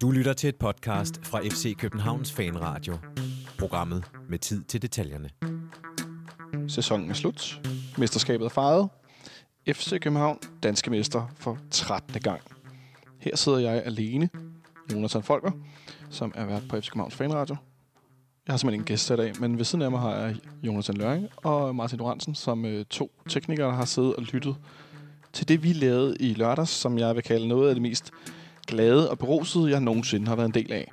Du lytter til et podcast fra FC Københavns Fanradio. Programmet med tid til detaljerne. Sæsonen er slut. Mesterskabet er fejret. FC København, danske mester for 13. gang. Her sidder jeg alene, Jonas Folker, som er vært på FC Københavns Fanradio. Jeg har simpelthen en gæst i dag, men ved siden af mig har jeg Jonas Løring og Martin Lorentzen, som to teknikere, der har siddet og lyttet til det, vi lavede i lørdags, som jeg vil kalde noget af det mest glade og berusede, jeg nogensinde har været en del af.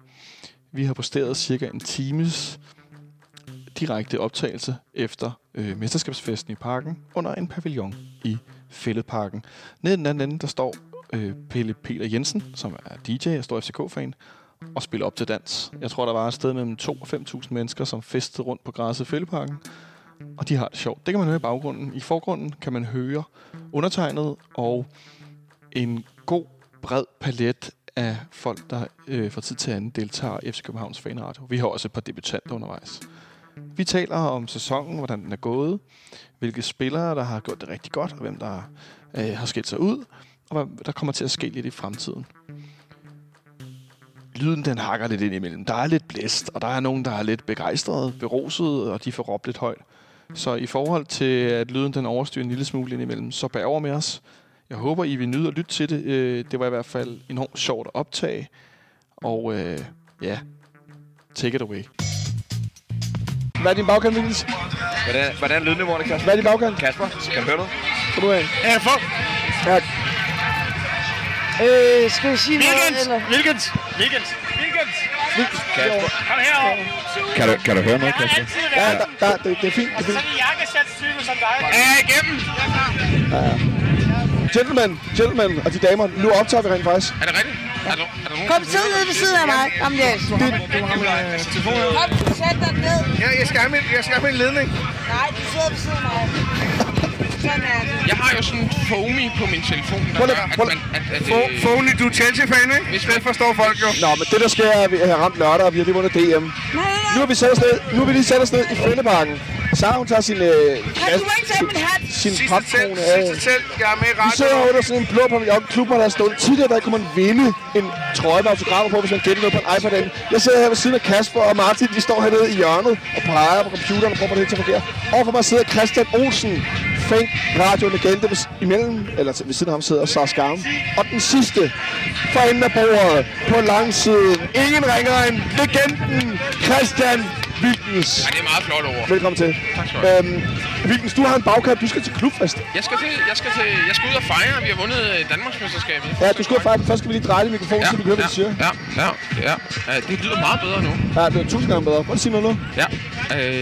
Vi har posteret cirka en times direkte optagelse efter mesterskabsfesten i parken under en pavillon i Fælledparken. Nede i den anden ende, der står Pelle Peter Jensen, som er DJ og står FCK-fan, og spiller op til dans. Jeg tror, der var et sted mellem 2.000 og 5.000 mennesker, som festede rundt på græsset i Fælledparken, og de har det sjovt. Det kan man høre i baggrunden. I forgrunden kan man høre undertegnet og en god bred palet af folk, der fra tid til anden deltager i FC Københavns Fanradio. Vi har også et par debutanter undervejs. Vi taler om sæsonen, hvordan den er gået, hvilke spillere, der har gjort det rigtig godt, og hvem der har skilt sig ud, og hvad der kommer til at ske lidt i fremtiden. Lyden, den hakker lidt ind imellem. Der er lidt blæst, og der er nogen, der er lidt begejstrede, berusede, og de får råbt lidt højt. Så i forhold til, at lyden den overstyrer en lille smule ind imellem, så bær over med os. Jeg håber, I vil nyde at lytte til det. Det var i hvert fald enormt sjovt at optage. Og take it away. Hvad er din bagkant, Niels? Hvordan er lydniveauerne, Kasper? Hvad er din bagkant? Kasper, kan du høre noget? Kan du høre en? Ja, fuck! Ja. Skal vi sige Wilkins! Noget, eller? Wilkins! Kasper, kom herover! Kan du høre noget, Kasper? Ja, det er fint. Og så sådan en jakkesatstype som dig. Ja, igennem! Ja. Gentlemen og de damer, nu optager vi rent faktisk. Er det rigtigt? Ja. Er der kom til ned ved siden af mig. Kom, Jens. Kom, sæt dig ned. Ja, jeg skal have en ledning. Nej, du sidder ved siden af mig. Sådan er det. Jeg har jo sådan en foamy på min telefon, der gør, at man... Foamy, du er Chelsea-fan, ikke? Hvis vel forstår folk jo. Nå, men det der sker, er, at vi har ramt lørdag, og vi har lige vundet DM. Nu har vi sat os ned, i Fælledparken. Sara, hun tager sin... Kan du ikke tage min hat? Sin papkrone af. Jeg er med i radio. Vi sidder under sådan en blå pavillon. Klubber, der er stået tidligere, der kunne man vinde en trøje med autografer på, hvis man gætter noget på en iPad. Jeg sidder her ved siden af Kasper og Martin. De står hernede i hjørnet og peger på computeren og prøver det til at fungere. Overfor mig sidder Christian Olsen, fængt radiolegende imellem, eller ved siden af ham sidder Sara Skarm. Og den sidste for enden af bordet på langsiden. Ingen ringer end legenden Christian Wilkins. Ja, det er meget flot over. Velkommen til. Tak skal du have. Wilkins, du har en bagkant. Du skal til klubfest. Jeg skal ud og fejre. Vi har vundet Danmarksmesterskabet. Ja, du skal ud og fejre. Først skal vi lige dreje mikrofonen, så du hører, hvad du siger. Ja. Det lyder meget bedre nu. Ja, det er 1000 gange bedre. Prøv at sige noget nu. Ja.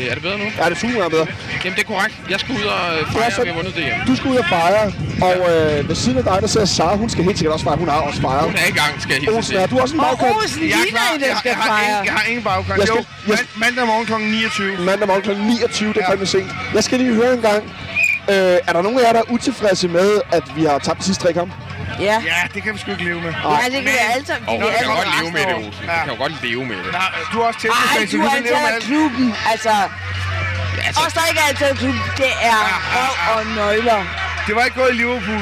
Er det bedre nu? Ja, det er 1000 gange bedre. Jamen, det er korrekt. Jeg skal ud og fejre, vi har vundet det hjem. Du skal ud og fejre, og ved siden af dig, der sidder Sara. Hun skal helt sikkert også fejre. Hun har også fejret. Hun er i gang, skal jeg helt sikkert. Du har også en bagkant. Jeg har ingen bagkant. Mandag morgen kl. 29. Mandag morgen kl. 29, det er fandme sent. Jeg skal lige høre en gang. Er der nogen af jer, der er utilfredse med, at vi har tabt de sidste 3 kampe? Ja. Ja, det kan vi sgu ikke leve med. Ja, det kan vi altid. Vi kan godt leve med det, Olsen. Vi kan godt leve med det. Du har også tænkt dig, at du kan leve med alt. Klubben, altså... Også der ikke er altid klubben, det er røv og nøgler. Det var ikke gået i Liverpool.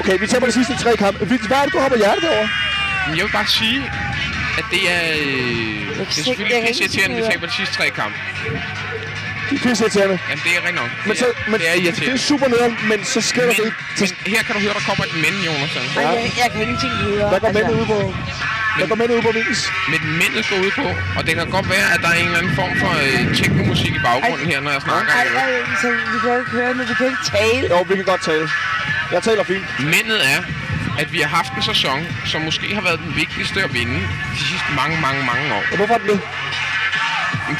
Okay, vi tager på de sidste 3 kampe. Hvad er det, du har på hjertet derovre? Jeg vil bare sige, at det er... Det er selvfølgelig pisseirriterende, at vi taber de sidste 3 kampe. Det er pisseirriterende. Jamen, det er rigtig nok. Det er super nederen, men så sker det ikke. Her kan du høre, der kommer et mænd, Jonas. Ja. Jeg kan ingenting høre. Der går mændet ude på... Der går mændet ude på Vils. Mændet går ude på, og det kan godt være, at der er en eller anden form for teknomusik i baggrunden her, når jeg snakker. Så vi kan ikke høre noget. Vi kan ikke tale. Jo, vi kan godt tale. Jeg taler fint. Mændet er... at vi har haft en sæson, som måske har været den vigtigste at vinde de sidste mange år. Og hvorfor det?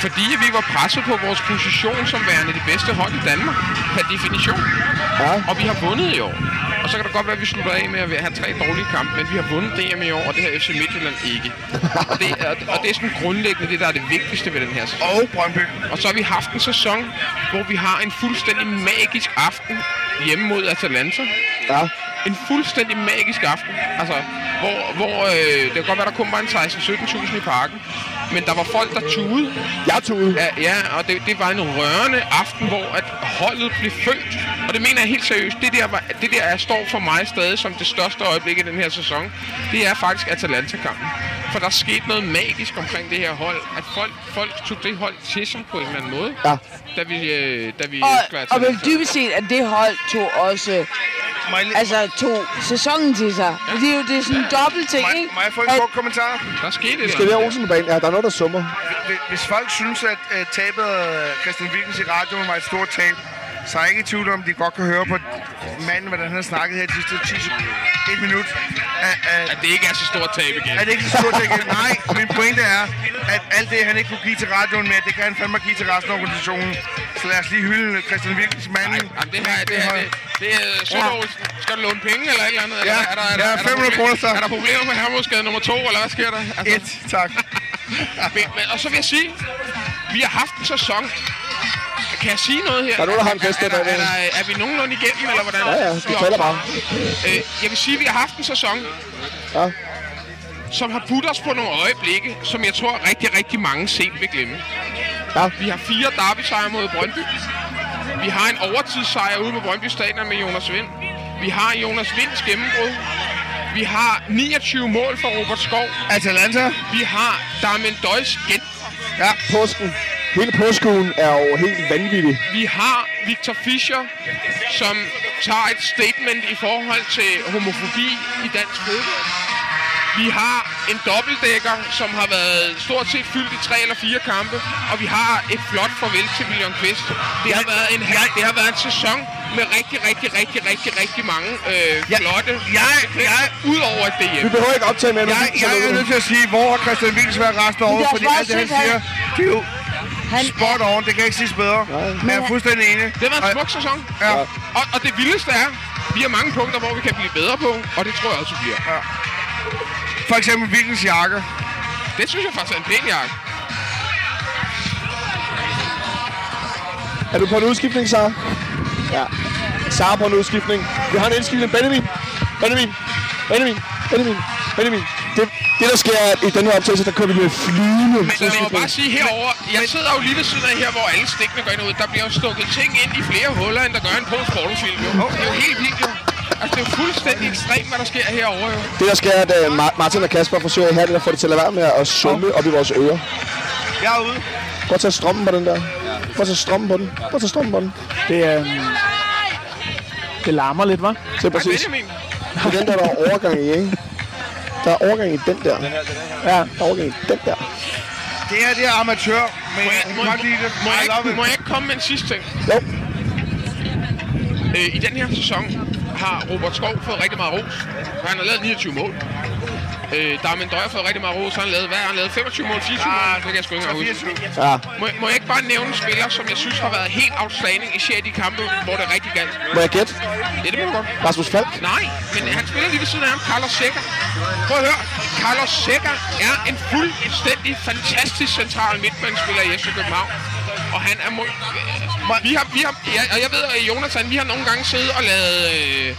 Fordi vi var presset på vores position som værende det bedste hold i Danmark, per definition. Ja. Og vi har vundet i år. Og så kan det godt være, at vi slutter af med at have 3 dårlige kampe, men vi har vundet DM i år, og det har FC Midtjylland ikke. Og det er sådan grundlæggende det, der er det vigtigste ved den her sæson. Og Brøndby. Og så har vi haft en sæson, hvor vi har en fuldstændig magisk aften hjemme mod Atalanta. Ja. En fuldstændig magisk aften, altså, hvor det kan godt være, der kun var en 16-17.000 i parken, men der var folk, der tuede. Jeg tuede. Ja, ja, og det var en rørende aften, hvor at holdet blev født. Og det mener jeg helt seriøst. Det der står for mig stadig som det største øjeblik i den her sæson. Det er faktisk Atalanta-kampen. For der skete noget magisk omkring det her hold. At folk tog det hold til sig på en eller anden måde. Ja. Da vi og vel dybest set, at det hold tog også... Altså, to sæsonen til sig. Ja. Fordi det er sådan en dobbelt ting, ikke? Må jeg få en kort kommentar? Der skete det. Skal vi have Olsen på banen? Ja, der er noget, der summer. Hvis folk synes, at tabet Christian Wilkins i radioen var et stort tab, så er jeg ikke i tvivl om, de godt kan høre på manden, hvordan han har snakket her de sidste 10 minut. At det ikke er så stort tab igen. At det ikke er så stort tab igen. Nej, min pointe er, at alt det, han ikke kunne give til radioen mere, det kan han fandme give til resten af organisationen. Så lad os lige hylde Christian Wilkins manden. Nej, det er Sødolsen. Skal du låne penge eller et eller andet? Ja, der er 500 kroner, så. Er der problemer med Hermodskade nummer 2, eller hvad sker der? Altså. Tak. Og så vil jeg sige, vi har haft en sæson. Kan jeg sige noget her? Der er nogen, der har en fest. Er vi nogenlunde igennem, eller hvordan? Ja, ja, vi taler bare. Jeg vil sige, at vi har haft en sæson, ja, som har budt os på nogle øjeblikke, som jeg tror rigtig, rigtig mange sent vil glemme. Ja. Vi har 4 derby-sejre mod Brøndby. Vi har en overtidssejr ude på Brøndby Stadion med Jonas Vind. Vi har Jonas Vinds gennembrud. Vi har 29 mål for Robert Skov. Atalanta. Vi har Damen Deutsch igen. Ja, påsken. Hele påskuen er jo helt vanvittig. Vi har Victor Fischer, som tager et statement i forhold til homofobi i dansk fodbold. Vi har en dobbeltdækker, som har været stort set fyldt i 3 eller 4 kampe. Og vi har et flot farvel til William Christ. Det har været en sæson med rigtig mange flotte. Udover det hjemme. Vi behøver ikke optage med ham. Jeg er nødt til at sige, hvor har Christian Wilkins været resten over, fordi alt det, han siger, det er jo... Spot on, det kan ikke siges bedre. Nej. Men jeg er fuldstændig enig. Det var en smuk sæson. Ja. Og det vildeste er, vi har mange punkter, hvor vi kan blive bedre på, og det tror jeg også, vi bliver. Ja. For eksempel Wilkins jakke. Det synes jeg faktisk er en pæn jakke. Er du på en udskiftning, Sara? Ja. Sara på en udskiftning. Vi har en indskiftning. Benjamin. Det, der sker i den her optagelse, der kører vi med flyende. Men lad mig bare sige herover, jeg sidder jo lige ved siden af her, hvor alle stikkene går ind ud. Der bliver jo stukket ting ind i flere huller, end der gør en polsk portofilm. Det er jo helt vildt, jo. Altså, det er jo fuldstændig ekstremt, hvad der sker herovre, jo. Det, der sker, er, at Martin og Kasper forsøger i Herning at få det til at være med at summe op i vores ører. Jeg er ude. Prøv at tage strømmen på den der. Det, det larmer lidt, hva'? Det er præcis. Det er den, der var overgang i, ikke? Der er overgang i den der. Ja, der er overgang i den der. Det her, det er amatør, men må jeg ikke komme med en sidste ting? Jo. I den her sæson har Robert Skov fået rigtig meget ros. Han har lavet 29 mål. Damen Døjer har fået rigtig meget ros. Han har lavet, hvad? Han lavet 25 mål, 24 mål. Det kan jeg sgu ikke have ud. Ja. Må jeg ikke bare nævne spillere, som jeg synes har været helt outstanding i sjældne kampe, hvor det er rigtig galt? Må jeg gætte? Ja, det må jeg godt. Rasmus Falk? Nej, men han spiller lige ved siden af ham. Carlos Seger. Prøv at høre. Carlos Seger er en fuldstændig fantastisk central midtbanespiller i FC København. Og han er... jeg ved, at Jonathan, vi har nogle gange siddet og lavet...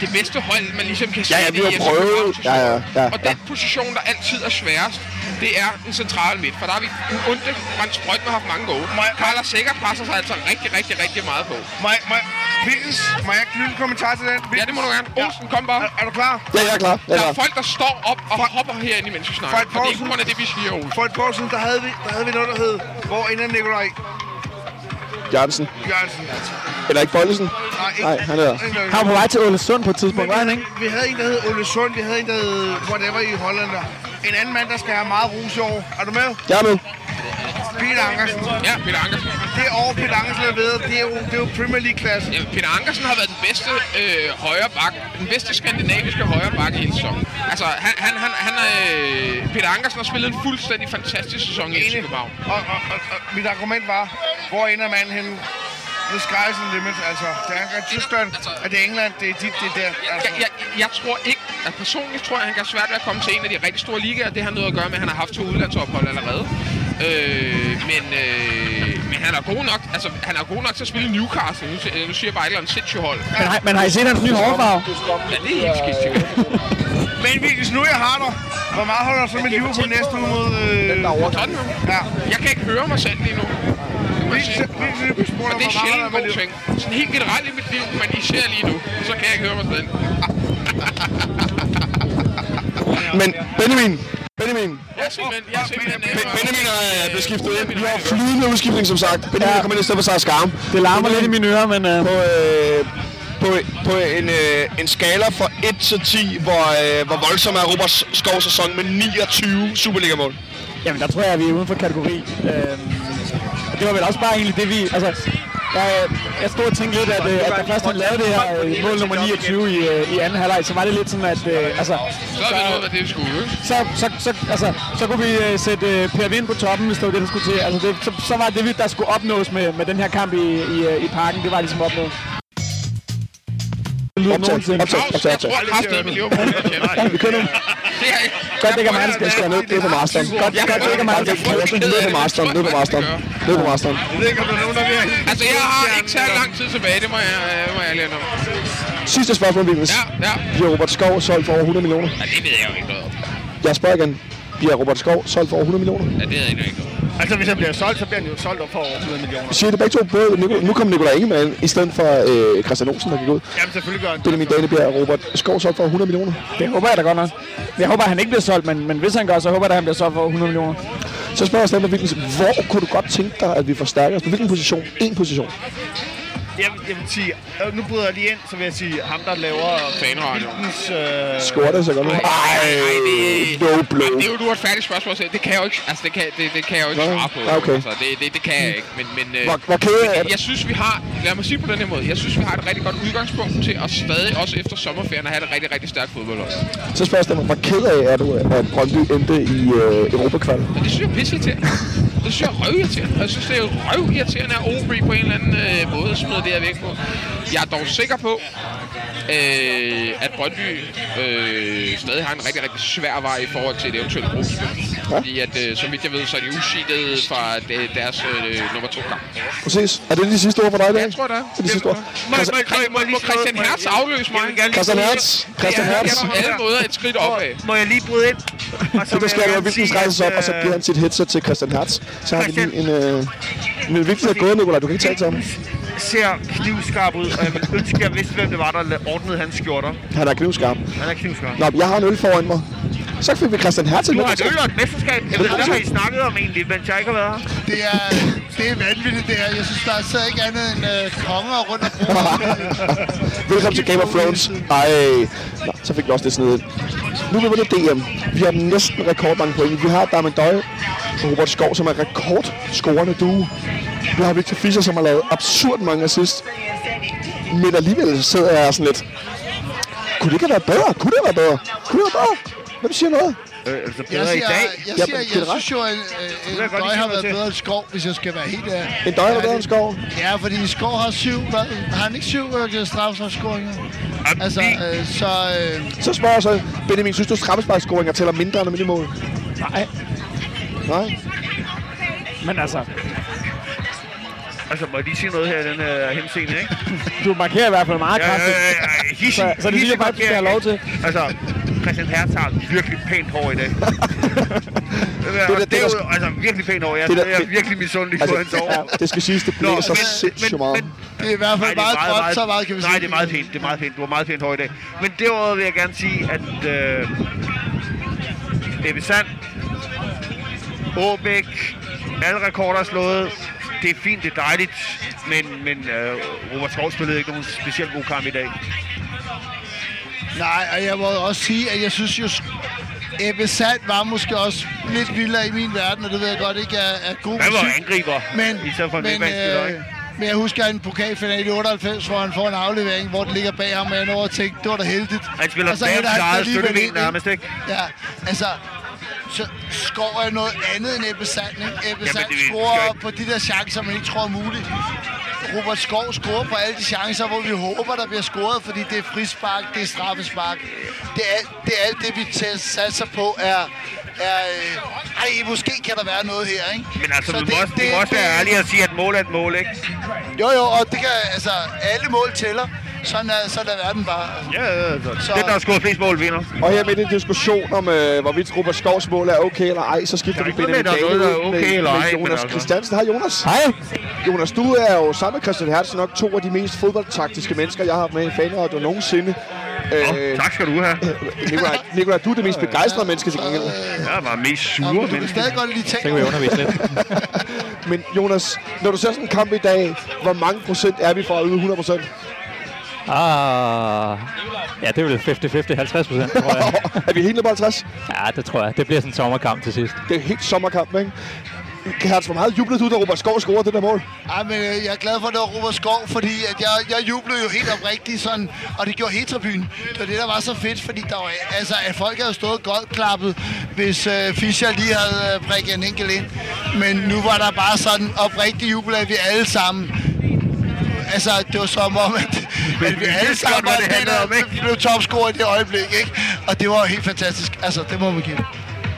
det bedste hold, man ligesom kan se. Ja, vi har prøvet. Og den position, der altid er sværest, det er den centrale midt. For der har vi ondt, Brændt Sprøjt med haft mange gode. Carlos Seger passer sig altså rigtig meget på. Må jeg knytte en kommentar til den? Ja, det må du gerne. Olsen, kom bare. Er du klar? Ja, jeg er klar. Der er folk, der står op og hopper herinde, mens vi snakker. For det er ikke kun af det, vi siger, Olsen. For et par år siden, der havde vi noget, der hed, hvor inden Nikolaj... Jørgensen. Eller ikke Bollesen? Nej, han hedder. Han var på vej til Ålesund på et tidspunkt, var han ikke? Vi havde en, der hed Ålesund, vi havde en, der hed whatever i Holland. En anden mand, der skal have meget rus i år. Er du med? Jeg er med. Peter Ankersen. Ja, Peter Ankersen. Det år, Peter Ankersen har været, det er jo Premier League-klassen. Ja, Peter Ankersen har været den bedste højre bak, den bedste skandinaviske højre bak i hele sæsonen. Altså, Peter Ankersen har spillet en fuldstændig fantastisk sæson i København. Og mit argument var, hvor ender manden henne? The sky's the limit, altså. Det er England, Tyskland, og det er England, det er dit, det der. Altså. Jeg tror ikke, at personligt tror jeg, at han kan svært ved at komme til en af de rigtig store ligaer. Det har noget at gøre med, at han har haft 2 udlandsophold allerede. Men Men han er god nok, altså han er god nok til at spille Newcastle. Nu siger jeg bare et eller andet sindssygt hold. Men har I set hans nye hårfarve? Ja, det er helt skidt, tykker. Men Wilkins, nu jeg har dig. Hvor meget holder du så med Liverpool næste uge mod Tottenham? Ja. Jeg kan ikke høre mig selv lige nu. Og det er sjældent en god ting. Sådan helt generelt i mit liv, men især lige nu, så kan jeg ikke høre mig selv. Men Benjamin. Benjamin er blevet skiftet ind. Vi har flydende udskiftning, som sagt. Benjamin er kommet ind i stedet for Sara Skarm. Det larmer lidt i mine ører, men... På en skala fra 1 til 10, hvor voldsom er Robert Skovs sæson med 29 Superliga-mål? Jamen, der tror jeg, at vi er uden for kategori. Det var vel også bare egentlig det, vi... Altså, jeg stod og tænkte lidt, at da først han lavede det her mål nummer 29 i anden halvleg, så var det lidt sådan, at... Så havde vi noget, hvad det skulle, ikke? Så kunne vi sætte Per Vind på toppen, hvis det var det, der skulle til. Altså, så var det, der skulle opnås med den her kamp i parken. Det var ligesom opnået. Optag. Jeg tror aldrig, det er med. Ja, vi kører nu. Godt, det ikke er mig, der skal skære ned. Det er på masteren. Godt, det ikke er mig, der skal skære ned. Ned på masteren. Altså, jeg har ikke særlig lang tid tilbage. Det må jeg ærlig om. Sidste spørgsmål, Wilkins. Ja. Bliver Robert Skov solgt for over 100 millioner? Ja, det ved jeg jo ikke noget om. Jeg spørger igen. Bliver Robert Skov solgt for over 100 millioner? Ja, det ved jeg ikke noget. Altså, hvis han bliver solgt, så bliver han jo solgt op for over 100 millioner. Siger det begge to? Nu kom Nicolai Ingemann i stedet for Christian Olsen, der gik ud. Jamen, selvfølgelig gør han det. Benjamin Danebjerg og Robert Skov solgt for 100 millioner. Det håber jeg da godt nok. Jeg håber, at han ikke bliver solgt, men hvis han gør, så håber jeg, at han bliver solgt for 100 millioner. Så spørger jeg stadig, hvor kunne du godt tænke dig, at vi forstærker os? På hvilken position? En position. Jeg vil sige, nu bryder jeg lige ind, så vil jeg sige, ham der laver Wilkins... Skorter så godt. Nej, det er jo et uretfærdigt spørgsmål. Det kan jeg jo ikke, altså det kan jeg jo ikke svare på. Okay. Altså, det kan jeg ikke, men jeg synes vi har, lad mig sige på den her måde, jeg synes vi har et rigtig godt udgangspunkt til at stadig også efter sommerferien at have et rigtig, rigtig stærkt fodbold også. Så spørger jeg dig, hvor ked af er du, at Brøndby endte i Europa-kvalen? Det synes jeg er pisseirriterende. Det synes jeg er røvirriterende. Jeg synes det er røvirriterende at OB på en eller anden måde smider det her væk på. Jeg er dog sikker på, at Brøndby stadig har en rigtig, rigtig svær vej i forhold til et eventuelt gruppespil. Ja. Fordi at, som vidt jeg ved, så er de useedede fra deres nummer 2 kamp. Præcis. Er det de sidste ord for dig i dag? Ja, jeg tror det er. Må Christian Hertz afløse mig? Christian Hertz. Jeg er på alle måder et skridt opad. Må jeg lige bryde ind? Så der skal jo Wilkins rejses op, og så giver han sit headset til Christian Hertz. Så har vi lige en... Men Wilkins er gået, Nicolaj. Du kan ikke tale til ham. Ser knivskarp ud, og jeg ville ønske, at jeg vidste, hvem det var, der ordnede hans skjorter. Han er knivskarp. Nå, jeg har en øl foran mig. Så fik vi Christian Hertz. Du har et øl og et mesterskab. Hvad har I snakket om egentlig, mens jeg ikke har været her? Det er vanvittigt, det her. Jeg synes, der sidder ikke andet end konger rundt og bruger. Velkommen til Game of Thrones. Nå, så fik vi også det snedet. Nu løber det DM. Vi har næsten rekordbange point. Vi har Damen Deutsch og Robert Skov, som er rekordscorende duo. Vi har Victor Fischer, som har lavet absurd mange assist. Men alligevel sidder jeg sådan lidt... Kunne det være bedre? Hvem siger noget? Jeg synes jo, at en døj har været bedre end Skov, hvis jeg skal være helt af. En døj har været bedre end Skov? Ja, fordi Skov har 7. Har han ikke 7 straffesparksscoringer? Altså, så spørger jeg så, Benjamin, synes du straffesparksscoringer tæller mindre end minimål? Nej. Men altså... Altså, må jeg lige sige noget her i den her henseende, ikke? Du markerer i hvert fald meget kraftigt. Så det synes jeg faktisk, du skal have lov til. Altså, Christian Hertz har virkelig pænt hår i dag. Det er jo altså virkelig pænt hår. Jeg er virkelig misundelig på hans hår. Det skal siges, det bliver så sindssygt meget. Det er i hvert fald meget godt, så meget kan vi sige. Nej, det er meget fint. Du har meget pænt hår i dag. Men derudover vil jeg gerne sige, at Ebbe Sand, Aabæk, alle rekorder er slået. Det er fint, det er dejligt, men Robert Skov spillede ikke nogen specielt god kamp i dag. Nej, og jeg må også sige, at jeg synes jo, Ebbe Sand var måske også lidt vildere i min verden, og det ved jeg godt ikke er god musik. Han var angriber, især for en midtbanespiller, ikke? Men jeg husker en pokalfinale i 98, hvor han får en aflevering, hvor den ligger bag ham, og jeg når at tænke, det var da heldigt. Han spiller bag støtteben nærmest, ikke? Ja, altså... Så Skov er noget andet end Ebbe Sand, ikke? Ebbe Sand scorer på de der chancer, man ikke tror er muligt. Robert Skov scorer på alle de chancer, hvor vi håber, der bliver scoret, fordi det er frispark, det er straffespark. Det er alt det, vi satser på, er er... måske kan der være noget her, ikke? Men altså, så du må også være ærlig at sige, at mål er et mål, ikke? Jo, og det kan... Altså, alle mål tæller. Sådan er den bare. Ja. Den, der har skåret flest mål, vinder. Og her med en diskussion om, hvorvidt Robert Skovs mål er okay eller ej, så skifter vi Benjamin med Jonas Kristiansen. Hej, Jonas. Hej. Jonas, du er jo sammen med Christian Hertz nok to af de mest fodboldtaktiske mennesker, jeg har haft med i Fanradio nogensinde. Tak skal du have. Nikolaj, du er det mest begejstrede menneske til gengæld. Jeg var mest sure menneske. Du stadig godt lige tænke. Det kan vi lidt. Men Jonas, når du ser sådan en kamp i dag, hvor mange procent er vi fra at yde 100%? Ja, det er vel 50-50, 50%, tror jeg. Er vi helt på 50? Ja, det tror jeg. Det bliver sådan en sommerkamp til sidst. Det er helt sommerkamp, ikke? Hertz, hvor meget jublede du, da Robert Skov scorede det der mål? Ej, men jeg er glad for, at det var Robert Skov, fordi at jeg jublede jo helt oprigtigt sådan, og det gjorde hele tribunen. Det var det, der var så fedt, fordi der var, altså, at folk havde stået godt klappet, hvis Fischer lige havde prikket en enkelt ind. Men nu var der bare sådan oprigtig jubel, at vi alle sammen... Altså, det var som om, at vi alle sammen blev topscorer i det øjeblik, ikke? Og det var helt fantastisk. Altså, det må man give.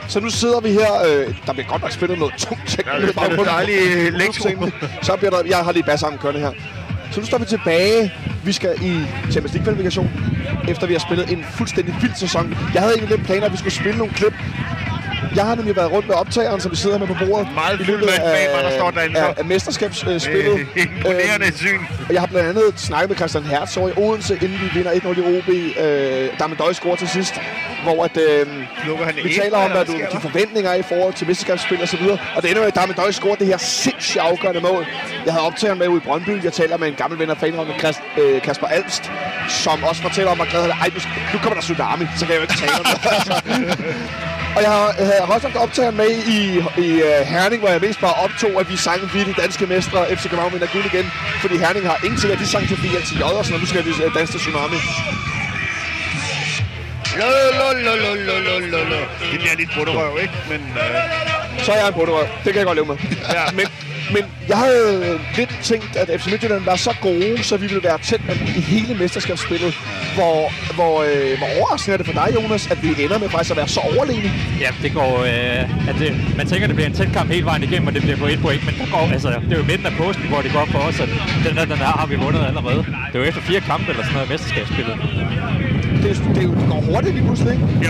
Så nu sidder vi her. Der bliver godt nok spillet noget tungt teknisk baggrund. Der er lige længscenen. Så bliver der... Jeg har lige bassangen kørende her. Så nu står vi tilbage. Vi skal i Champions League-kvalifikation, efter vi har spillet en fuldstændig vild sæson. Jeg havde egentlig lidt planer, at vi skulle spille nogle klip. Jeg har nemlig været rundt med optageren, som vi sidder med på bordet. Meget fyldt med der står derinde. Af mesterskabsspillet. Imponerende syn. Jeg har blandt andet snakket med Christian Hertz over i Odense, inden vi vinder 1-0 i OB. Damen Deutsch scorer til sidst, hvor at, vi taler om, hvad de forventninger er i forhold til mesterskabsspil osv. Og det ender med, at Damen Deutsch scorer det her sindssygt afgørende mål. Jeg havde optageren med ude i Brøndby. Jeg taler med en gammel ven af fanholdet, Kasper Alst, som også fortæller om, at nu kommer der tsunami, så kan jeg jo ikke tale om det. Og jeg har også haft optaget med i Herning, hvor jeg mest bare optog, at vi sang vi de danske mestre, FC København vinder guld igen. Fordi Herning har ingenting, at de sang til BLTJ, og sådan, og nu skal de danse til Tsunami. Det bliver lidt bunderøv, ikke? Men, Så er jeg en bunderøv. Det kan jeg godt leve med. Ja. Men jeg havde lidt tænkt, at FC Midtjylland var så gode, så vi ville være tæt med i hele mesterskabsspillet. Hvor overraskende er det for dig, Jonas, at vi ender med faktisk at være så overlegne? Ja, det går... man tænker, at det bliver en tæt kamp hele vejen igennem, og det bliver på et point. Men der går, altså, det er jo midten af påsken, hvor det går for os, at den der har vi vundet allerede. Det er jo efter 4 kampe eller sådan noget mesterskabsspillet. Det går hurtigt lige pludselig, ikke? Ja.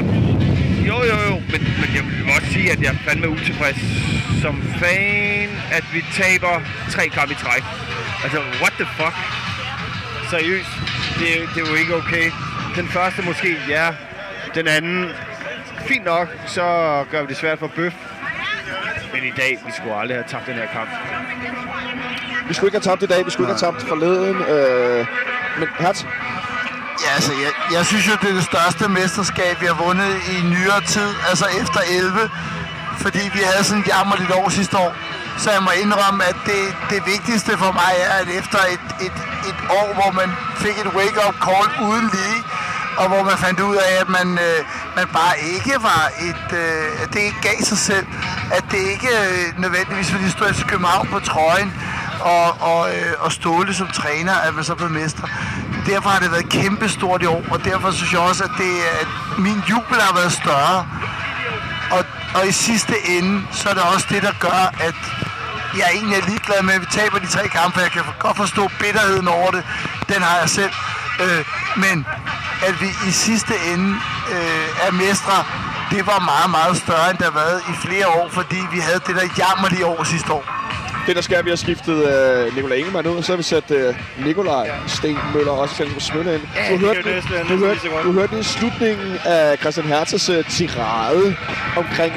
Jo. Men jeg vil også sige, at jeg er fandme utilfreds som fan, at vi taber 3 kampe i træk. Altså, what the fuck? Seriøst, det er jo ikke okay. Den første måske, ja. Den anden, fint nok, så gør vi det svært for Bøf. Men i dag, vi skulle aldrig have tabt den her kamp. Vi skulle ikke have tabt i dag, vi skulle ikke have tabt forleden. Men Hertz? Ja, altså, jeg synes jo, det er det største mesterskab, vi har vundet i nyere tid, altså efter 11, fordi vi havde sådan et jammerligt år sidste år. Så jeg må indrømme, at det vigtigste for mig er, at efter et år, hvor man fik et wake-up call uden lige, og hvor man fandt ud af, at man bare ikke var at det ikke gav sig selv, at det ikke nødvendigvis var de stod FC København på trøjen, og Ståle som træner, at man så blev mestre. Derfor har det været kæmpestort i år, og derfor synes jeg også, at min jubel har været større. Og i sidste ende, så er det også det, der gør, at jeg egentlig er ligeglad med, at vi taber de 3 kampe. Jeg kan godt forstå bitterheden over det. Den har jeg selv. Men at vi i sidste ende er mestre, det var meget, meget større, end der har været i flere år, fordi vi havde det der jammerlige år sidste år. Det, der sker, vi har skiftet Nikolaj Ingemann ud, og så har vi sat Nikolaj Stenmøller også sendt på Smølle ind. Du hørte i slutningen af Christian Hertz' tirade omkring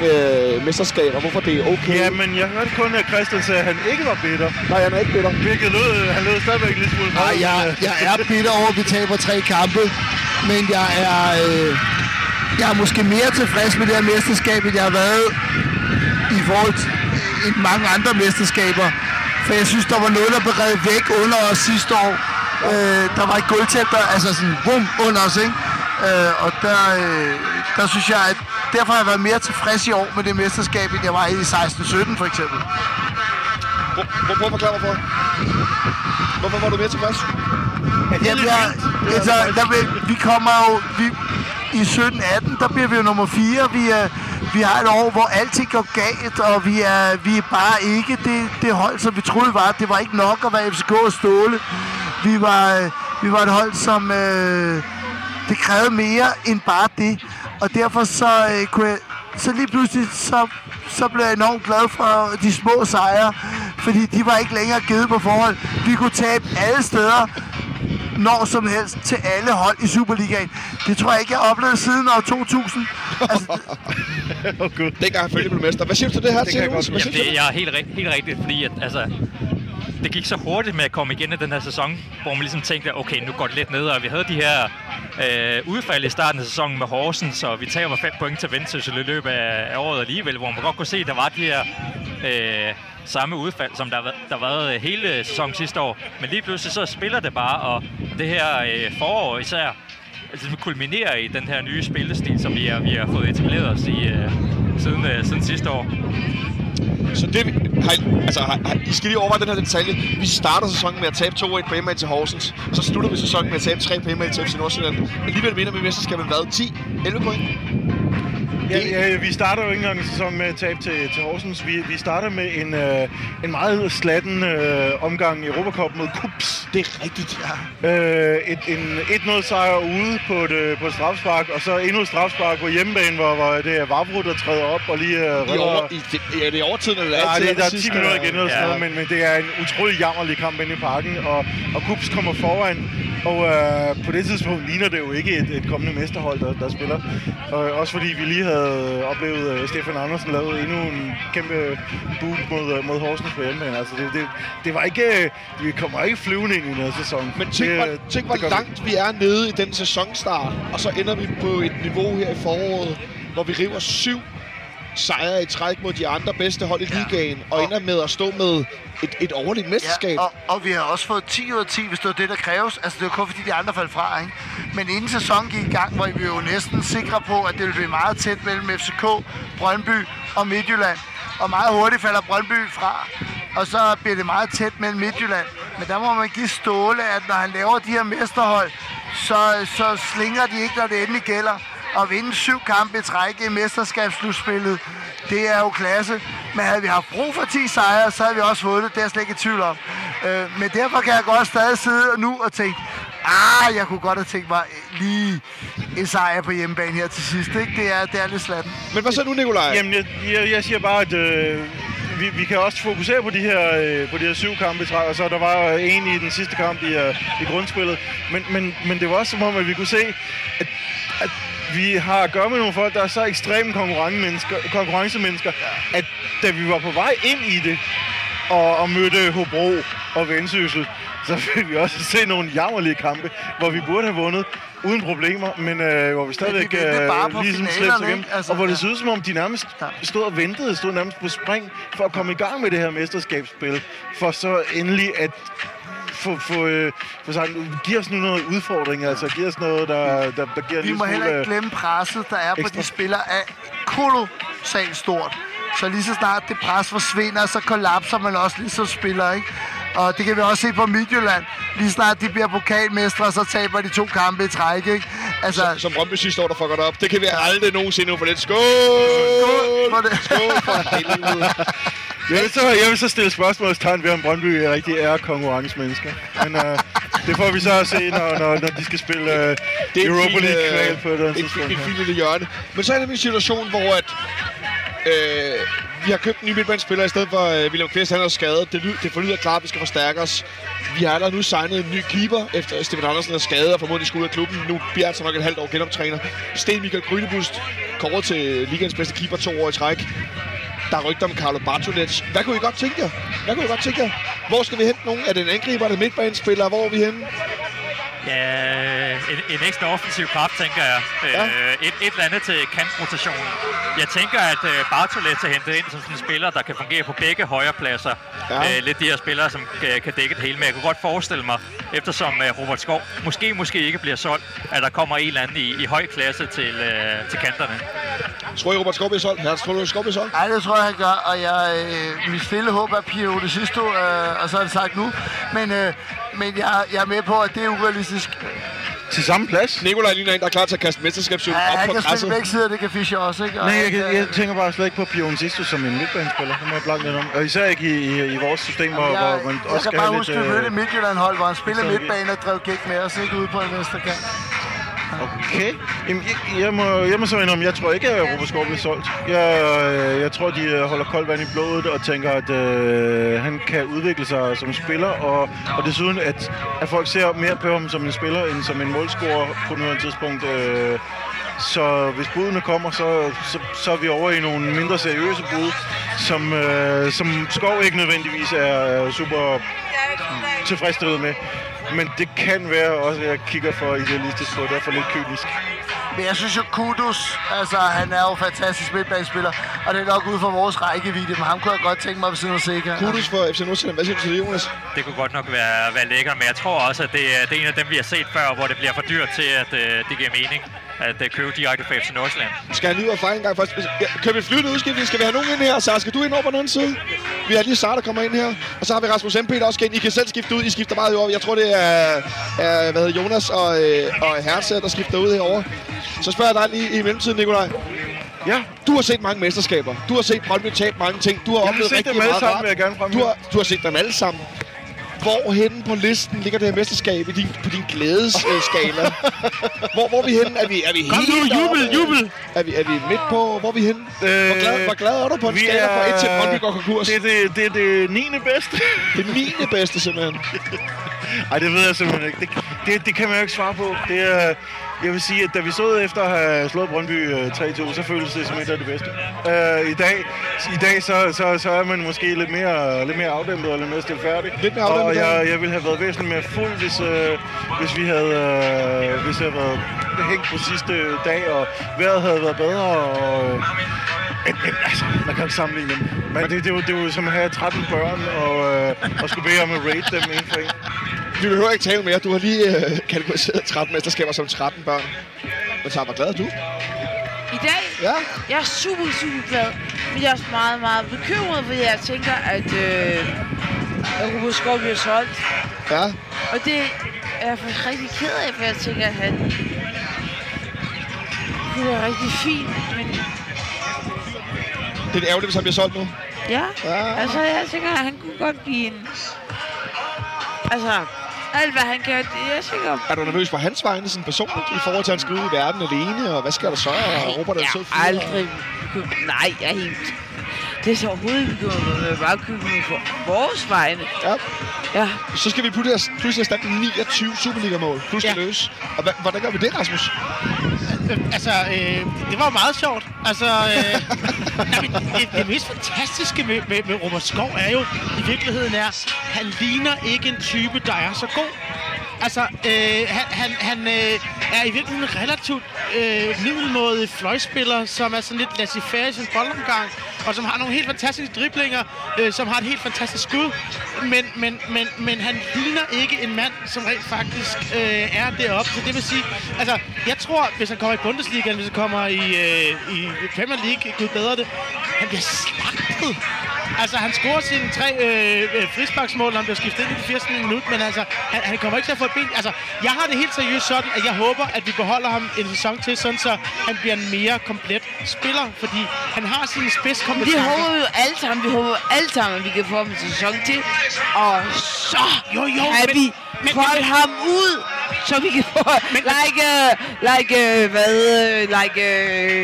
mesterskaber, hvorfor det er okay. Ja, men jeg hørte kun, at Christian sagde, at han ikke var bitter. Nej, han er ikke bitter. Han lød stadigvæk lidt smule. Nej, jeg er bitter over, at vi taber 3 kampe, men jeg er måske mere tilfreds med det her mesterskab, end jeg har været i forhold til mange andre mesterskaber, for jeg synes, der var noget, der blev revet væk under os sidste år. Der var et guldtæppe, altså sådan bum, under os, ikke? Og der synes jeg, at derfor har jeg været mere tilfreds i år med det mesterskab, end jeg var i 16-17 for eksempel. Prøv at forklare mig for. Hvorfor var du mere tilfreds? Vi kommer jo... I 17-18, der bliver vi jo nummer 4. Vi Vi har et år, hvor alting går galt, og vi er bare ikke det hold, som vi troede var. Det var ikke nok at være FCK og Ståle. Vi var et hold, som det krævede mere end bare det. Og derfor så lige pludselig så blev jeg enormt glad for de små sejre, fordi de var ikke længere givet på forhånd. Vi kunne tabe alle steder, når som helst, til alle hold i Superligaen. Det tror jeg ikke, jeg har oplevet siden år 2000. Altså... oh, Gud. Dengang følge blev mester. Hvad siger du til det her? Jeg er helt rigtigt, fordi at, altså, det gik så hurtigt med at komme igen i den her sæson, hvor man ligesom tænkte, okay, nu går det lidt ned, og vi havde de her udfald i starten af sæsonen med Horsen, så vi taber 5 point til Vendsyssel i løbet af året alligevel, hvor man godt kunne se, at der var de her... samme udfald, som der var hele sæsonen sidste år. Men lige pludselig så spiller det bare, og det her forår især altså, kulminerer i den her nye spillestil, som vi har fået etableret os i siden sidste år. Så det, I skal lige overveje den her detalje. Vi starter sæsonen med at tabe 2-1 på hjemmebane til Horsens. Så slutter vi sæsonen med at tabe 3 på hjemmebane til FC Nordsjælland. Alligevel vinder vi mesterskabet med 10-11 point. Ja, vi starter jo ikke engang sæsonen med tab til Horsens. Vi starter med en meget slatten omgang i Europacup mod KUPS. Det er rigtigt, ja. En 1-0-sejr ude på et strafspark, og så endnu et strafspark på hjemmebane, hvor det er Vavro, der træder op og lige redder... Det er overtiden, eller altid? Nej, der er 10 minutter igen eller sådan noget, men det er en utrolig jammerlig kamp inde i parken, og KUPS kommer foran. Og på det tidspunkt ligner det jo ikke et kommende mesterhold, der spiller. Også fordi vi lige havde oplevet, Stephan Andersen lavede endnu en kæmpe boom mod Horsens på hjemmebane. Altså det var ikke... Vi kommer ikke flyvende ind i den sæson. Men tænk hvor langt vi er nede i den sæsonstart, og så ender vi på et niveau her i foråret, hvor vi river 7 sejre i træk mod de andre bedste hold i ligaen, og ender med at stå med et overligt mesterskab. Ja, og vi har også fået 10 ud af 10, hvis det var det, der kræves. Altså, det var kun fordi de andre faldt fra, ikke? Men inden sæsonen gik i gang, var vi jo næsten sikre på, at det ville blive meget tæt mellem FCK, Brøndby og Midtjylland. Og meget hurtigt falder Brøndby fra, og så bliver det meget tæt mellem Midtjylland. Men der må man give Ståle, at når han laver de her mesterhold, så slinger de ikke, når det endelig gælder. At vinde 7 kampe i træk i mesterskabsslutspillet, det er jo klasse. Men havde vi haft brug for 10 sejre, så havde vi også fået det. Det er slet ikke i tvivl om. Men derfor kan jeg godt stadig sidde nu og tænke, jeg kunne godt have tænkt mig lige en sejr på hjemmebane her til sidst. Ikke? Det er lidt slatten. Men hvad så nu, Nikolaj? Jamen, jeg siger bare, at... Vi kan også fokusere på de her 7 kampe i træk, og så der var en i den sidste kamp i grundspillet. Men det var også som om, at vi kunne se, at vi har at gøre med nogle folk, der er så ekstreme konkurrencemennesker, at da vi var på vej ind i det og mødte Hobro og Vendsyssel, så fik vi også se nogle jammerlige kampe, hvor vi burde have vundet uden problemer, men hvor vi stadigvæk ligesom slæbte sig igennem. Altså, og hvor det så ud som om, de nærmest stod og ventede, stod nærmest på spring for at komme i gang med det her mesterskabsspil, for så endelig at for sådan, giv os nu noget udfordring, altså giv os noget, der giver... Vi må heller ikke glemme presset, der er på de spillere af kolossalt stort. Så lige så snart det pres forsvinder, så kollapser man også lige som spiller, ikke? Og det kan vi også se på Midtjylland. Lige snart de bliver pokalmestre, så taber de 2 kampe i træk, ikke? Altså... Som Brøndby sidste år, der fucker det op. Det kan vi aldrig nogensinde for lidt. Skål! Skål for det! Skål for helvede! Jeg vil så stille spørgsmålstegn ved, om Brøndby rigtig er konkurrencemennesker. Men det får vi så at se, når de skal spille Europa League-kval på den tidspunkt. Det er et fint lille hjørne. Men så er det en situation, hvor at... vi har købt en ny midtbanespiller i stedet for William Christ, han er skadet. Det forlyder klart, at vi skal forstærke os. Vi har allerede nu signet en ny keeper, efter Stephan Andersen er skadet og formodentlig skulle ud af klubben. Nu bliver han så nok et halvt år genoptræner. Sten Michael Grynebust kommer til ligaens bedste keeper 2 år i træk. Der er rygter om Carlo Bartolets. Hvad kunne I godt tænke jer? Hvor skal vi hente nogen? Er det en angriber, er det en midtbanespiller? Hvor er vi henne? Ja, en ekstra offensiv kraft, tænker jeg. Ja. Et eller andet til kantprotationen. Jeg tænker, at Bartolet er hentet ind som sådan en spiller, der kan fungere på begge højrepladser. Ja. Lidt de her spillere, som kan dække det hele. Men jeg kunne godt forestille mig, eftersom Robert Skov måske ikke bliver solgt, at der kommer en eller anden i høj klasse til kanterne. Tror I, Robert Skov bliver solgt? Nej, det tror jeg, han gør. Og mit stille håb er Pio det sidste, og så er det sagt nu. Men jeg er med på, at det er urealistisk. til samme plads. Nikolaj ligner en, der er klar til at kaste mesterskabssynet op på græsset. Ja, han kan begge sider, det kan Fischer også, ikke? Og nej, jeg tænker bare slet ikke på Pionzisto som en midtbanespiller. Det må jeg blande lidt om. Og især ikke i vores system, hvor man også skal have lidt... Jeg kan bare huske, at vi mødte Midtjylland-hold, hvor han spillede midtbane og drev gæk med os, ikke ude på en venstrekant. Okay. Jamen, jeg må så indrømme, jeg tror ikke, at Robert Skov bliver solgt. Jeg tror, de holder koldt vand i blodet og tænker, at han kan udvikle sig som spiller. Og desuden, at folk ser mere på ham som en spiller, end som en målscorer på nuværende tidspunkt. Så hvis budene kommer, så er vi over i nogle mindre seriøse bud, som Skov ikke nødvendigvis er super tilfredsstillet med. Men det kan være også, at jeg kigger for idealistisk på, derfor lidt kynisk. Men jeg synes jo, Kudos, altså han er jo fantastisk midtbanespiller, og det er nok ude for vores rækkevidde, men ham kunne jeg godt tænke mig ved siden af Seger. Kudos for FC Nordsjælland, hvad siger du til det, Jonas? Det kunne godt nok være lækkert, men jeg tror også, at det er en af dem, vi har set før, hvor det bliver for dyrt til, at det giver mening at købe direkte fra FC Nordsjælland. Skal han ud og fejle en gang først? Køb et flytende udskiftning, skal vi have nogen ind her? Sara, skal du ind over på den anden side? Vi har lige Sara, der kommer ind her, og så har vi Rasmus MP, der også skal ind. I kan selv skifte ud, I skifter meget herovre. Jeg tror, det er Jonas og Hertz, der skifter ud herover. Så spørger jeg dig lige i mellemtiden, Nikolaj. Ja. Du har set mange mesterskaber. Du har set Brøndby tabe mange ting. Du har oplevet rigtig meget rart. Du har set dem alle sammen. Hvor henne på listen ligger det her mesterskab på din glædesskala? Hvor er vi henne? Er vi helt nu, jubel! Er vi midt på? Hvor er vi henne? Hvor glad er du på en skala fra 1 til Brøndby går konkurs? Det er det 9. bedste. Det 9. bedste, simpelthen. Ej, det ved jeg simpelthen ikke. Det kan man jo ikke svare på. Jeg vil sige, at da vi stod efter at have slået Brøndby 3-2, så føltes det som et af det bedste. I dag så er man måske lidt mere afdæmpet og lidt mere stilfærdig. Og jeg ville have været væsentligt mere fuld, hvis jeg havde været hængt på sidste dag, og vejret havde været bedre. Altså, man kan ikke sammenligne dem. Men det er jo som at have 13 børn og skulle bede om at rate dem inden for en. Vi behøver ikke tale mere. Du har lige kategoriseret 13 mesterskaber som 13 børn. Men så hvor glad er du? I dag? Ja. Jeg er super glad. Men jeg er også meget, meget bekymret, fordi jeg tænker, at Robert Skov bliver solgt. Ja. Og det er jeg faktisk rigtig ked af, for jeg tænker, at han... Det er rigtig fint, men... Det er ærgerligt, hvis han bliver solgt nu. Ja. Altså jeg tænker, at han kunne godt blive en... Altså, alt hvad han gør, det er jeg sikker. Er du nervøs på hans vegne sådan personligt, i forhold til at han skal ud i verden alene, og hvad sker der så? Og Robert er sød fyr. Aldrig. Nej, jeg er helt... Det er så overhovedet begyndt med bare køkken på vores vegne. Ja. Så skal vi pludselig erstatte 29 Superliga-mål. Pludselig løs. Og hvordan gør vi det, Rasmus? Det var meget sjovt. Det mest fantastiske med Robert Skov er jo, i virkeligheden han ligner ikke en type, der er så god. Han er i virkeligheden en relativt middelmådig fløjspiller, som er sådan lidt laissez-faire i sin boldomgang, og som har nogle helt fantastiske driblinger, som har et helt fantastisk skud, men han ligner ikke en mand, som rent faktisk er deroppe. Så det vil sige, altså, jeg tror, hvis han kommer i Bundesliga, hvis han kommer i Premier League, gud bedre det, han bliver slagtet. Altså, han scorer sine 3 frisparksmål, han bliver skiftet ind i det 80. minut, men altså, han kommer ikke til at få et ben. Altså, jeg har det helt seriøst sådan, at jeg håber, at vi beholder ham en sæson til, sådan så han bliver en mere komplet spiller, fordi han har sine spidskompetencer. Vi håber jo alle sammen, at vi kan få ham en sæson til, og så kan vi folde ham ud, så vi kan få,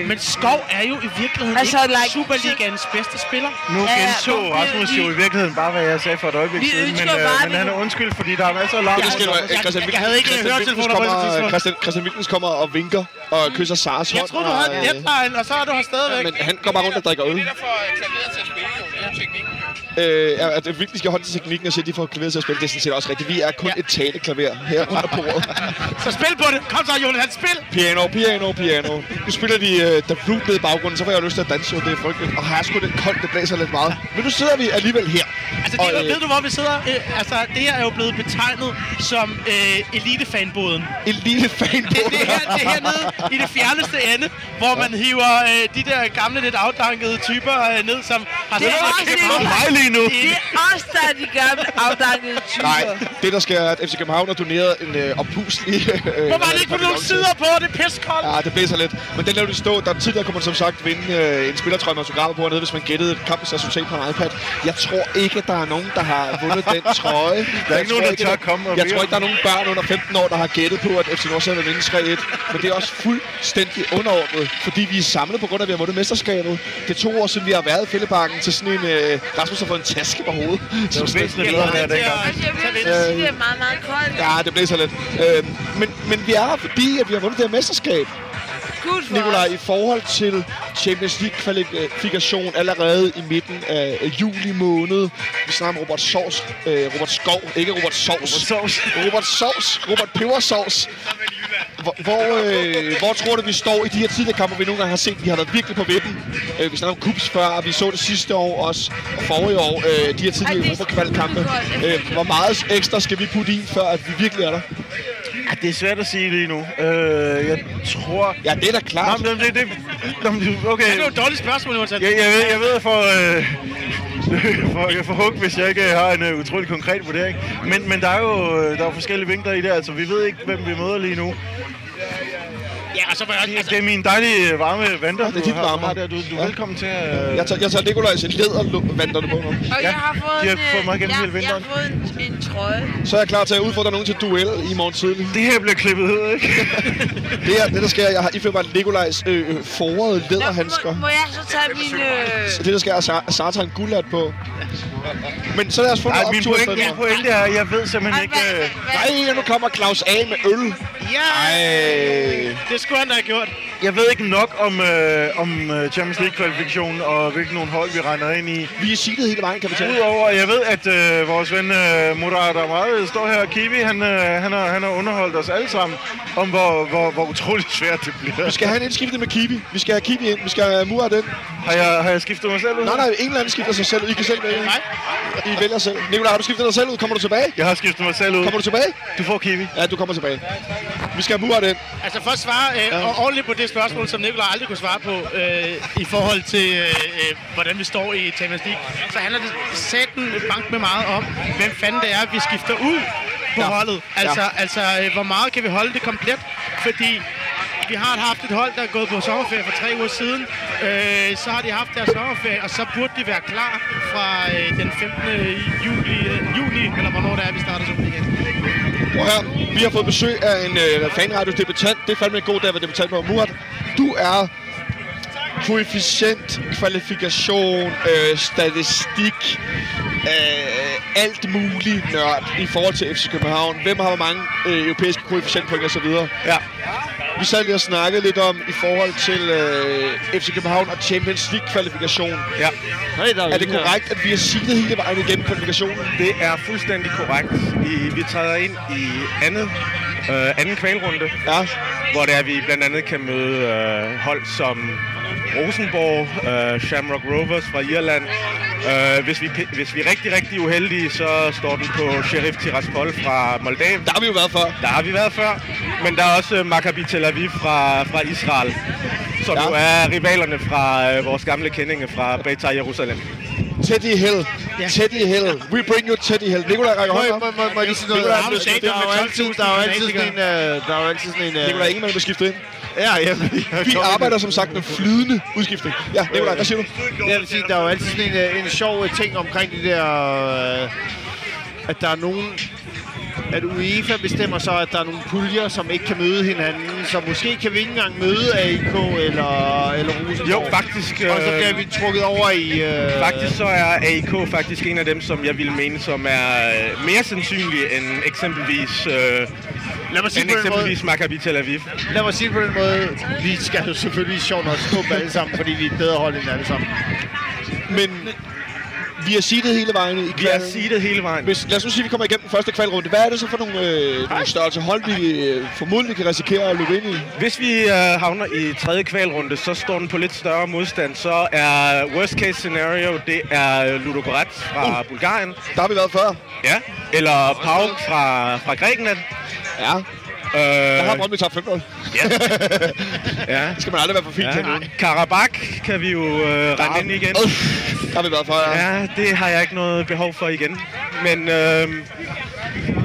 Men Skov er jo i virkeligheden ikke Superligaens bedste spiller. Nu genså Rasmus jo i virkeligheden bare, hvad jeg sagde for et øjeblik siden, men han er undskyld, fordi der er masser af larm. Jeg havde ikke hørt telefoner. Christian Wilkins kommer og vinker og kysser Saras hånd. Jeg tror, du har en deadline, og så er du her stadigvæk. Men han går bare rundt og drikker øl. Det er der for klaveret til at spille, det er teknikken. At det virkelig skal holde til teknikken og sige, at de får klaveret til at spille, det er sådan set også rigtigt. Vi er kun et taleklaver her under bordet. Så spil på det! Kom så, Jonas, spil! Piano. Nu spiller de der flute i baggrunden, så får jeg lyst til at danse, og det er frygteligt. Og her skulle det koldt, det blæser lidt meget. Men nu sidder vi alligevel her. Altså, det er, ved du, hvor vi sidder? Altså, det her er jo blevet betegnet som elitefanbåden. Elitefanbåden? Det er hernede i det fjerneste ende, hvor man hiver de der gamle, lidt afdankede typer ned, som har siddet og kæmper nu. Det er også der de gamle, afdankede typer. Nej, det der sker er, at FC København har doneret en Opus i... Hvor man ikke på nogen sider på, det er piskoldt. Ja, det blæser lidt. Men den lader de stå. Der tidligere kunne man som sagt vinde en spillertrøje med autografer på hernede, hvis man gættede kampens resultat på en iPad. Jeg tror ikke, der er nogen, der har vundet den trøje. Der er ikke nogen, der tør komme. Jeg tror ikke, der er nogen børn under 15 år, der har gættet på, at FC Nordsjælland vil vinde 3-1. Men det er også fuldstændig underordnet, fordi vi er samlet på grund af, at vi har vundet mesterskabet. Det er 2 år siden, vi har været i Fælledparken til sådan en... Rasmus har fået en taske på hovedet. Det er jo væsentligt bedre, der dengang. Jeg vil sige, det er meget, meget koldt. Ja, det blæser lidt. Men vi er her, fordi at vi har vundet det her mesterskab. Nikolaj, i forhold til Champions League-kvalifikation allerede i midten af juli måned. Vi snakker om Robert Pebersovs. Hvor tror du, vi står i de her tidligere kampe, vi nogle gange har set? Vi har været virkelig på vippen. Vi snakker om KUPS før, og vi så det sidste år også, og forrige år, de her tidligere Europa-kvalkampe. Hvor meget ekstra skal vi putte i, før at vi virkelig er der? Det er svært at sige lige nu. Jeg tror... Ja, det er da klart. Nå, det okay. Det er jo et dårligt spørgsmål, Jonas. Jeg ved, at jeg får hug, hvis jeg ikke har en utrolig konkret vurdering. Men der er jo forskellige vinkler i det. Altså, vi ved ikke, hvem vi møder lige nu. Ja, så jeg, altså... Det er min dejlige varme vanter, ja, det er dit varme. Du er velkommen til at... Jeg tager Nikolajs lædervanter på nu. Og jeg har fået en trøje. Så er jeg klar til at udfordre nogen til duel i morgen tidlig. Det her bliver klippet ud, ikke? det der sker, jeg har iført mig Nikolajs forrede læderhandsker. Må jeg så tage min... Det der sker, at Sara tager en guldhat på. Men så lad os få noget optur. Min pointe er, jeg ved simpelthen ikke... Nej, nu kommer Claus A. med øl. Ja! Det skulle han da have gjort. Jeg ved ikke nok om Champions League-kvalifikationen og hvilke nogle hold, vi regner ind i. Vi er seedet hele vejen, kan vi tage. Udover, jeg ved, at vores ven Murat Amade står her, og Kiwi, han har underholdt os alle sammen, om hvor utroligt svært det bliver. Vi skal have en indskiftet med Kiwi. Vi skal have Kiwi ind. Vi skal have Murat ind. Har jeg skiftet mig selv ud? Nej, ingen anden skifter sig selv ud. I kan selv vælge. Nej. I vælger selv. Nikolaj, har du skiftet dig selv ud? Kommer du tilbage? Jeg har skiftet mig selv ud. Kommer du tilbage? Du får Kiwi. Ja, du kommer tilbage. Vi skal have Murat ind. Altså, for at svare ordentligt på det spørgsmål, som Nikolaj aldrig kunne svare på i forhold til, hvordan vi står i Champions League, så handler det sætten bank med meget om, hvem fanden det er, vi skifter ud på holdet. Altså, hvor meget kan vi holde det komplet? Fordi vi har haft et hold, der er gået på sommerferie for 3 uger siden. Så har de haft deres sommerferie, og så burde de være klar fra den 15. juni, eller hvornår det er, vi starter som igen. Her. Vi har fået besøg af en fanradio-debutant. Det er fandme en god dag at være debutant på Murat. Du er koefficient, kvalifikation, statistik, alt muligt nørd i forhold til FC København. Hvem har hvor mange europæiske koefficientpoint og så videre. Ja. Vi sad lige og snakkede lidt om i forhold til FC København og Champions League-kvalifikation. Ja. Er det korrekt, at vi har seedet hele vejen igennem kvalifikationen? Det er fuldstændig korrekt. Vi træder ind i anden kvalrunde, ja. Hvor der vi blandt andet kan møde hold som Rosenborg, Shamrock Rovers fra Irland. Hvis vi er rigtig, rigtig uheldige, så står den på Sheriff Tiraspol fra Moldavien. Der har vi jo været før. Men der er også Maccabi Tel Aviv fra Israel. Så nu er rivalerne fra vores gamle kendinge fra Beitar Jerusalem. Teddy Hill. We bring you Teddy Hill. Nikolaj rækker hånden op. Må jeg lige sige noget? Der er jo altid sådan en... Nikolaj, ingen man vil skifte ind. Ja. Vi arbejder som sagt med flydende udskiftning. Ja, Nikolaj, hvad siger du? Jeg vil sige, der er jo altid sådan en sjov ting omkring det der... At der er nogen... At UEFA bestemmer så, at der er nogle puljer, som ikke kan møde hinanden. Så måske kan vi ikke engang møde AIK eller Rosenborg. Jo, faktisk... Og så bliver vi trukket over i... Faktisk så er AIK faktisk en af dem, som jeg vil mene, som er mere sandsynlig end eksempelvis... Maccabi Tel Aviv. Lad mig sige på den måde, vi skal jo selvfølgelig sjovt nok skubbe alle sammen, fordi vi er bedre hold end alle sammen. Men... Vi har seedet hele vejen i kvalen. Lad os nu sige, at vi kommer igennem den første kvalrunde. Hvad er det så for nogle størrelse hold, vi formodentlig kan risikere at løbe ind i? Hvis vi havner i tredje kvalrunde, så står den på lidt større modstand. Så er worst case scenario, det er Ludo Goretz fra Bulgarien. Der har vi været før. Ja, eller Pauk fra Grækenland. Ja. Der har Brøndby tabt 5-0. Ja. Det skal man aldrig være for fint til. Ja. Karabakh kan vi jo rende ind igen. Der har vi været for, ja. Ja, det har jeg ikke noget behov for igen. Men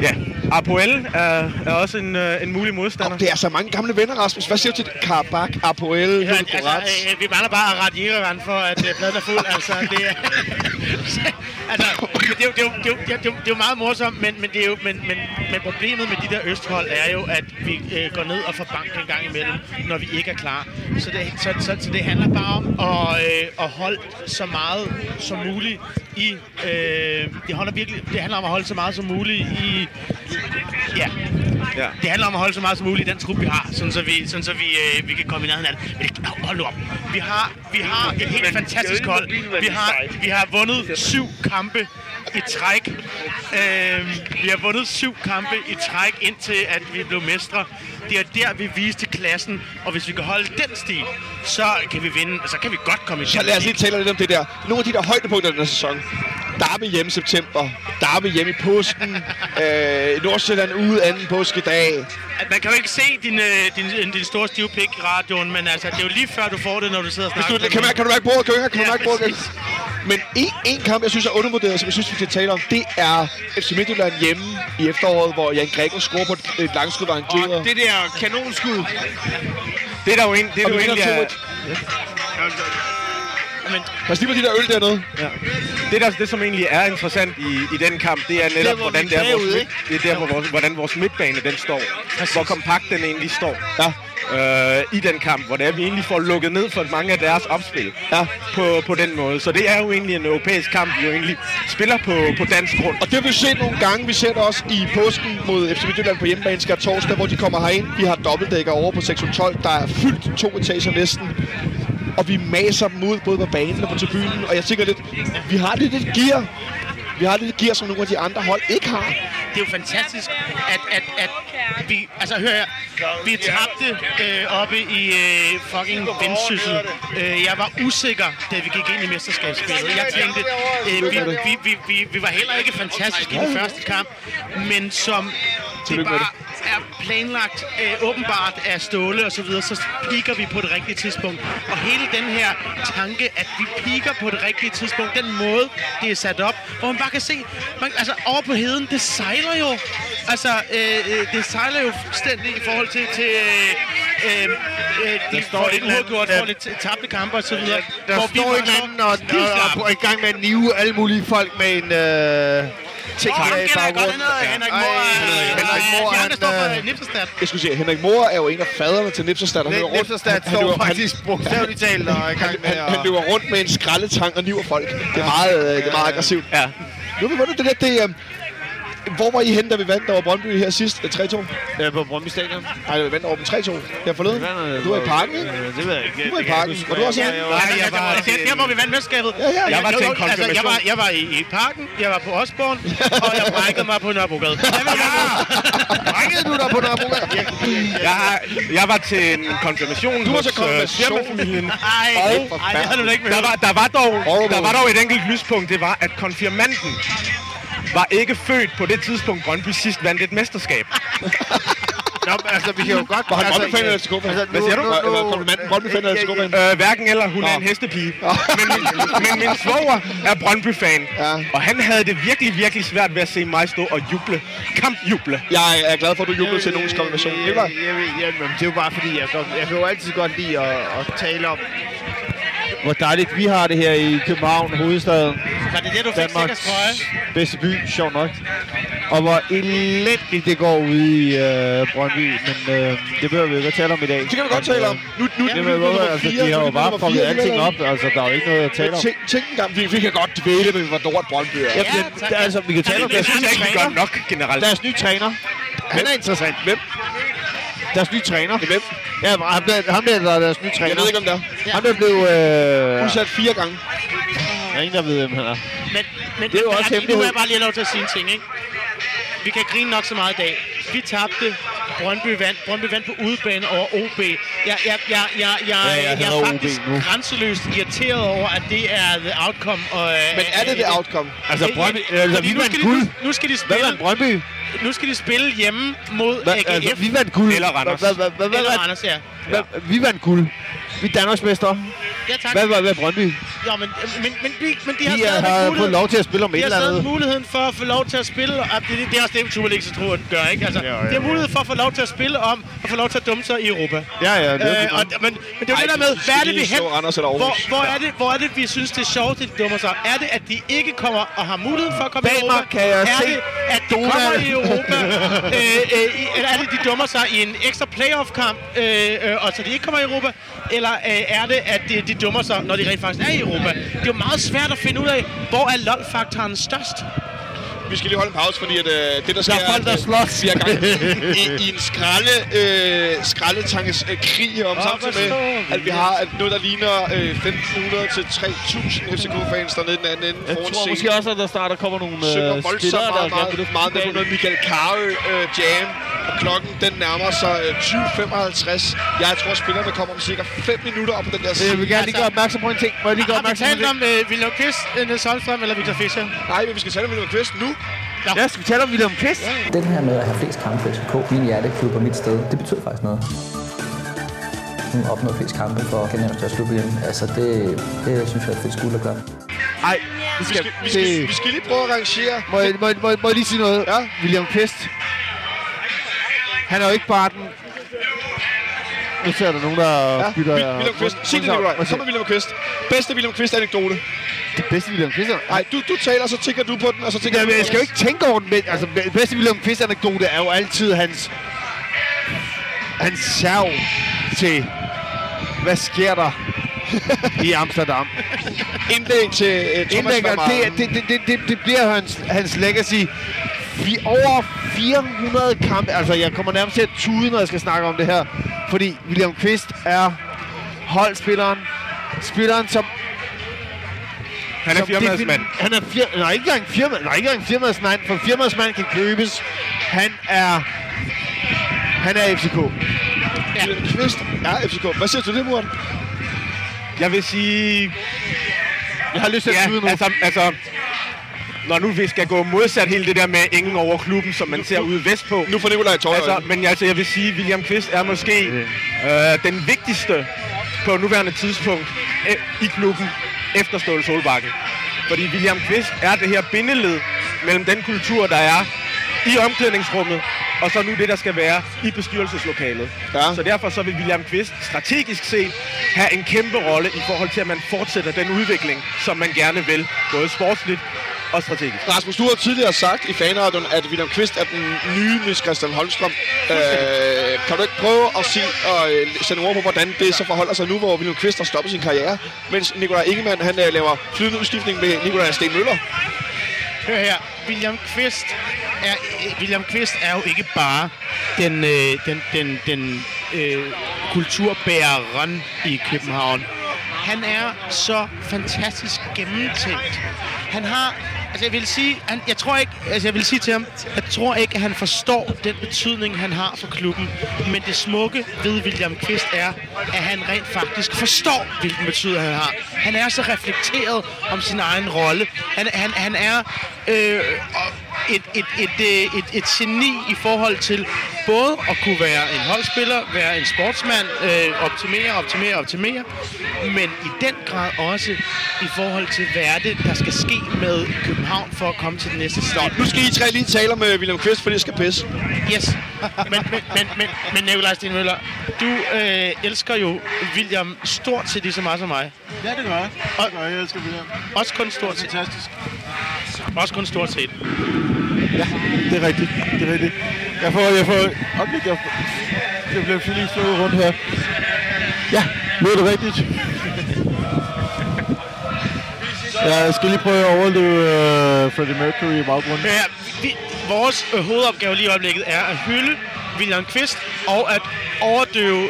ja, Apoel er også en mulig modstander. Det er så mange gamle venner, Rasmus. Hvad siger du til det? Karabakh, Apoel, Ludo Goretz? Vi mangler bare at rette Iran for, at pladen er fuld. Altså, det er... det er jo meget morsomt, men problemet med de der østhold er jo, at vi går ned og får bank en gang imellem, når vi ikke er klar. Så det handler bare om at holde så meget som muligt i... Det handler om at holde så meget som muligt i... Ja. Det handler om at holde så meget som muligt i den trup, vi har, så vi kan komme i nærheden af det. Men det, hold op. Vi har et helt fantastisk hold. Vi har vundet 7 kampe i træk. Vi har vundet 7 kampe i træk, indtil at vi blev mestre. Det er der, vi viste klassen, og hvis vi kan holde den stil, så kan vi vinde, så kan vi godt komme i Champions League. Så lad os lige tale lidt om det der. Nogle af de der højdepunkter i den her sæson. Derby hjemme i september, derby hjemme i påsken, Nordsjælland ude anden påskedag. Man kan jo ikke se din store stive pik i radioen, men altså, det er jo lige før, du får det, når du sidder og snakker. Kan du mærke bordet kører? Men en kamp, jeg synes er undervurderet, som jeg synes, vi skal tale om, det er FC Midtjylland hjemme i efteråret, hvor Jan Gregor scorer på et langskud, hvor han glider. Og det der kanonskud, det er der jo en... Det er jo egentlig... Pas lige på de der øl dernede. Ja. Det, som egentlig er interessant i den kamp, det er netop, hvordan vores midtbane den står. Præcis. Hvor kompakt den egentlig står. Ja. I den kamp, hvor det er, vi egentlig får lukket ned for mange af deres opspil, ja, på den måde. Så det er jo egentlig en europæisk kamp, vi jo egentlig spiller på dansk grund. Og det har vi set nogle gange. Vi ser det også i påsken mod FC Midtjylland på hjemmebane torsdag, hvor de kommer herind. Vi har dobbeltdækker over på 612, der er fyldt 2 etager næsten. Og vi maser dem ud, både på banen og på tribunen. Og jeg tænker lidt, vi har lidt gear, som nogle af de andre hold ikke har. Det er jo fantastisk, at vi... Altså, hør her. Vi tabte oppe i fucking Vendsyssel. Jeg var usikker, da vi gik ind i mesterskabsspillet. Jeg tænkte, vi var heller ikke fantastiske i den første kamp, men som... Det bare er planlagt åbenbart af Ståle og så videre, så piker vi på det rigtige tidspunkt. Og hele den her tanke, at vi piker på det rigtige tidspunkt, den måde, det er sat op, hvor man bare kan se, altså over på heden, det sejler jo. Altså, det sejler jo fuldstændig i forhold til de uafgjorte tabte kamper og så videre. Der står en anden og er i gang med at nive alle mulige folk med en... Henrik Moore er jo en af faderne til Nipserstad. Nipserstad står faktisk bogstaveligt talt og i gang med... Han løber rundt med en skraldetang og niver folk. Det er meget aggressivt. Nu har vi vundet det der DM. Hvor var I henne, da vi vandt over Brøndby her sidst? 3-2? Ja, på Brøndby Stadion. Nej, vi vandt over dem 3-2 her forleden. Du var i Parken, ikke? Det ved jeg ikke. Du var i Parken. Var du også henne? Nej, jeg var til... Her, hvor vi vandt mesterskabet. Ja. Jeg var til en konfirmation. Altså, jeg var i Parken, jeg var på Osborn, og jeg brækkede mig på Nørrebrogade. Brækkede du dig på Nørrebrogade? Jeg var til en konfirmation hos firmafamilien. Nej, det havde du da ikke med. Der var dog et enkelt lyspunkt. Det var, at konfirmanden var ikke født på det tidspunkt, Brøndby sidst vandt et mesterskab. Nå, altså, vi kan jo godt... Var han Brøndby-fan eller Skoband? Hvad siger du? Var komplimenten Brøndby-fan eller Skoband? Hverken eller. Hun er en hestepige. Men min svoger er Brøndby-fan. Ja. Og han havde det virkelig, virkelig svært ved at se mig stå og juble. Kampjuble. Jeg er glad for, at du jublede til nogens konfirmation. Jamen, det er jo bare fordi, jeg kan jo altid godt lide at tale om, hvor dejligt vi har det her i København, hovedstaden. Var det det, du fik Danmarks bedste by, sjovt nok. Og hvor elendigt det går ude i Brøndby, men det behøver vi ikke at tale om i dag. Det kan vi godt tale om. De har jo bare fucket alting op, altså der er jo ikke noget at tale om. Tænk en gang, vi kan godt dvæle med, hvor dårligt Brøndby er. Ja, altså, vi kan tale om deres nye træner. Deres nye træner. Han er interessant. Hvem? Deres nye træner. Hvem? Ja, han blev deres nye træner. Jeg ved ikke, om det er. Han blev udsat 4 gange. Der er ingen, der ved, hvem han er. Men det er jo også hemmelighed. Nu er jeg bare lige lov til at sige en ting, ikke? Vi kan grine nok så meget i dag. Vi tabte. Brøndby vandt på udebane over OB. Jeg er faktisk grænseløst irriteret over, at det er the outcome. Men er det outcome? Altså, Brøndby... vi vandt guld. Nu skal de spille... Hvad vandt Brøndby? Nu skal de spille hjemme mod AGF. Altså, vi vandt guld. Eller Randers. Eller Randers, ja. Vi vandt guld. Vi er Danmarksmester. Ja, tak. Hvad er Brøndby? Ja, men de har stadig fået lov til at spille om et eller andet. De har stadig muligheden for at få lov til at spille. Det er også det, Superliga så tror, at gør, ikke? Altså, de har mulighed for at få lov til at spille om og få lov til at dumme sig i Europa. Ja, det er men det er jo det der med, hvad er det, vi hvor er det, vi synes, det er sjovt, at de dummer sig? Er det, at de ikke kommer og har muligheden for at komme i Europa? Er det, at de kommer i Europa? Eller er det, de dummer sig i en ekstra playoff-kamp, og så de ikke kommer i Europa? Eller er det, at de dummer sig, når de rent faktisk er i Europa? Det er jo meget svært at finde ud af, hvor er LOL-faktoren størst? Vi skal lige holde en pause, fordi at, det, der sker, bliver gang i en skraldetankes krig om samtidig med, at vi har noget, der ligner 1.500 til 3.000 FCK-fans dernede den anden ende foran scenen. Jeg tror måske også, at der starter kommer nogle spillere, der er meget med på noget Michael Carøe jam. Og klokken, den nærmer sig 20.55. Jeg tror, spillerne kommer om cirka 5 minutter op på den der side. Jeg vil gerne lige gøre opmærksom på en ting. Må jeg lige gøre opmærksom på en ting? Har vi talt om William Christ, Niels Holmstrøm eller Victor Fischer? Nej, men vi skal tale om William Christ nu. Ja, skal vi tale om William Christ? Ja. Den her med at have flest kampe for FCK, min hjerteklub på mit sted, det betyder faktisk noget. Hun opnåede flest kampe for gennem til at slutte igen. Altså, det synes jeg er et fedt skuld at gøre. Ej, vi skal lige prøve at rangere. Må jeg lige sige noget? Ja, William Christ. Han er jo ikke bare den... Nu ser der nogen, der bytter... Ja, William Christ. Sig det, Nikolaj. Kom med William Christ. Bedste William Christ-anekdote. Det bedste William Christ? Nej, du taler, så tænker du på den, og så tænker du... Jamen, jeg skal jo ikke tænke over den, men altså, bedste William Christ-anekdote er jo altid hans sjov til... Hvad sker der i Amsterdam? Indlæg til Thomas Vermaelen. Det bliver hans legacy. Vi over 400 kampe, altså jeg kommer nærmest til at tude, når jeg skal snakke om det her. Fordi William Christ er holdspilleren. Spilleren, som... Han er firmadsmand. Han er ikke engang firmadsmand, for firmadsmand kan købes. Han er FCK. Ja. William Christ er FCK. Hvad siger du til det, Morten? Jeg vil sige... Jeg har lyst til at tude nu. Altså... Når nu vi skal gå modsat hele det der med ingen over klubben, som man ser ude vestpå. Nu får Nikolaj Tøj. Men jeg vil sige, at William Christ er måske den vigtigste på nuværende tidspunkt i klubben efter Ståle Solbakken. Fordi William Christ er det her bindeled mellem den kultur, der er i omklædningsrummet, og så nu det, der skal være i bestyrelseslokalet. Ja. Så derfor så vil William Christ strategisk set have en kæmpe rolle i forhold til, at man fortsætter den udvikling, som man gerne vil, både sportsligt og strategisk. Rasmus, du har tidligere sagt i fanradioen, at William Christ er den nye Niels Christian Holmstrøm. Kan du ikke prøve at sige og sætte ord på, hvordan det så forholder sig nu, hvor William Christ har stoppet sin karriere, mens Nikolaj Ingemann, han laver flydende udskiftning med Nikolaj Sten Møller? Hør her, William Christ er jo ikke bare den kulturbæreren i København. Han er så fantastisk gennemtænkt. Han har, altså jeg vil sige, jeg tror ikke, at han forstår den betydning, han har for klubben. Men det smukke ved William Christ er, at han rent faktisk forstår, hvilken betydning han har. Han er så reflekteret om sin egen rolle. Han er et geni i forhold til både at kunne være en holdspiller, være en sportsmand, optimere, men i den grad også i forhold til, hvad er det, der skal ske med København for at komme til den næste stop. Nu skal I tre lige tale med William Christ, fordi jeg skal pisse. Yes, men Nikolaj Sten Møller, du elsker jo William stort set lige så meget som mig. Ja, det gør jeg. Jeg elsker William. Også kun stort set. Fantastisk. Også kun stort set. Ja, det er rigtigt. Det er rigtigt. Jeg bliver lige slået rundt her. Ja, nu er det rigtigt. Jeg skal lige prøve at overleve Freddie Mercury i baggrunden. Vores hovedopgave lige i øjeblikket er at hylde William Christ og at overdøve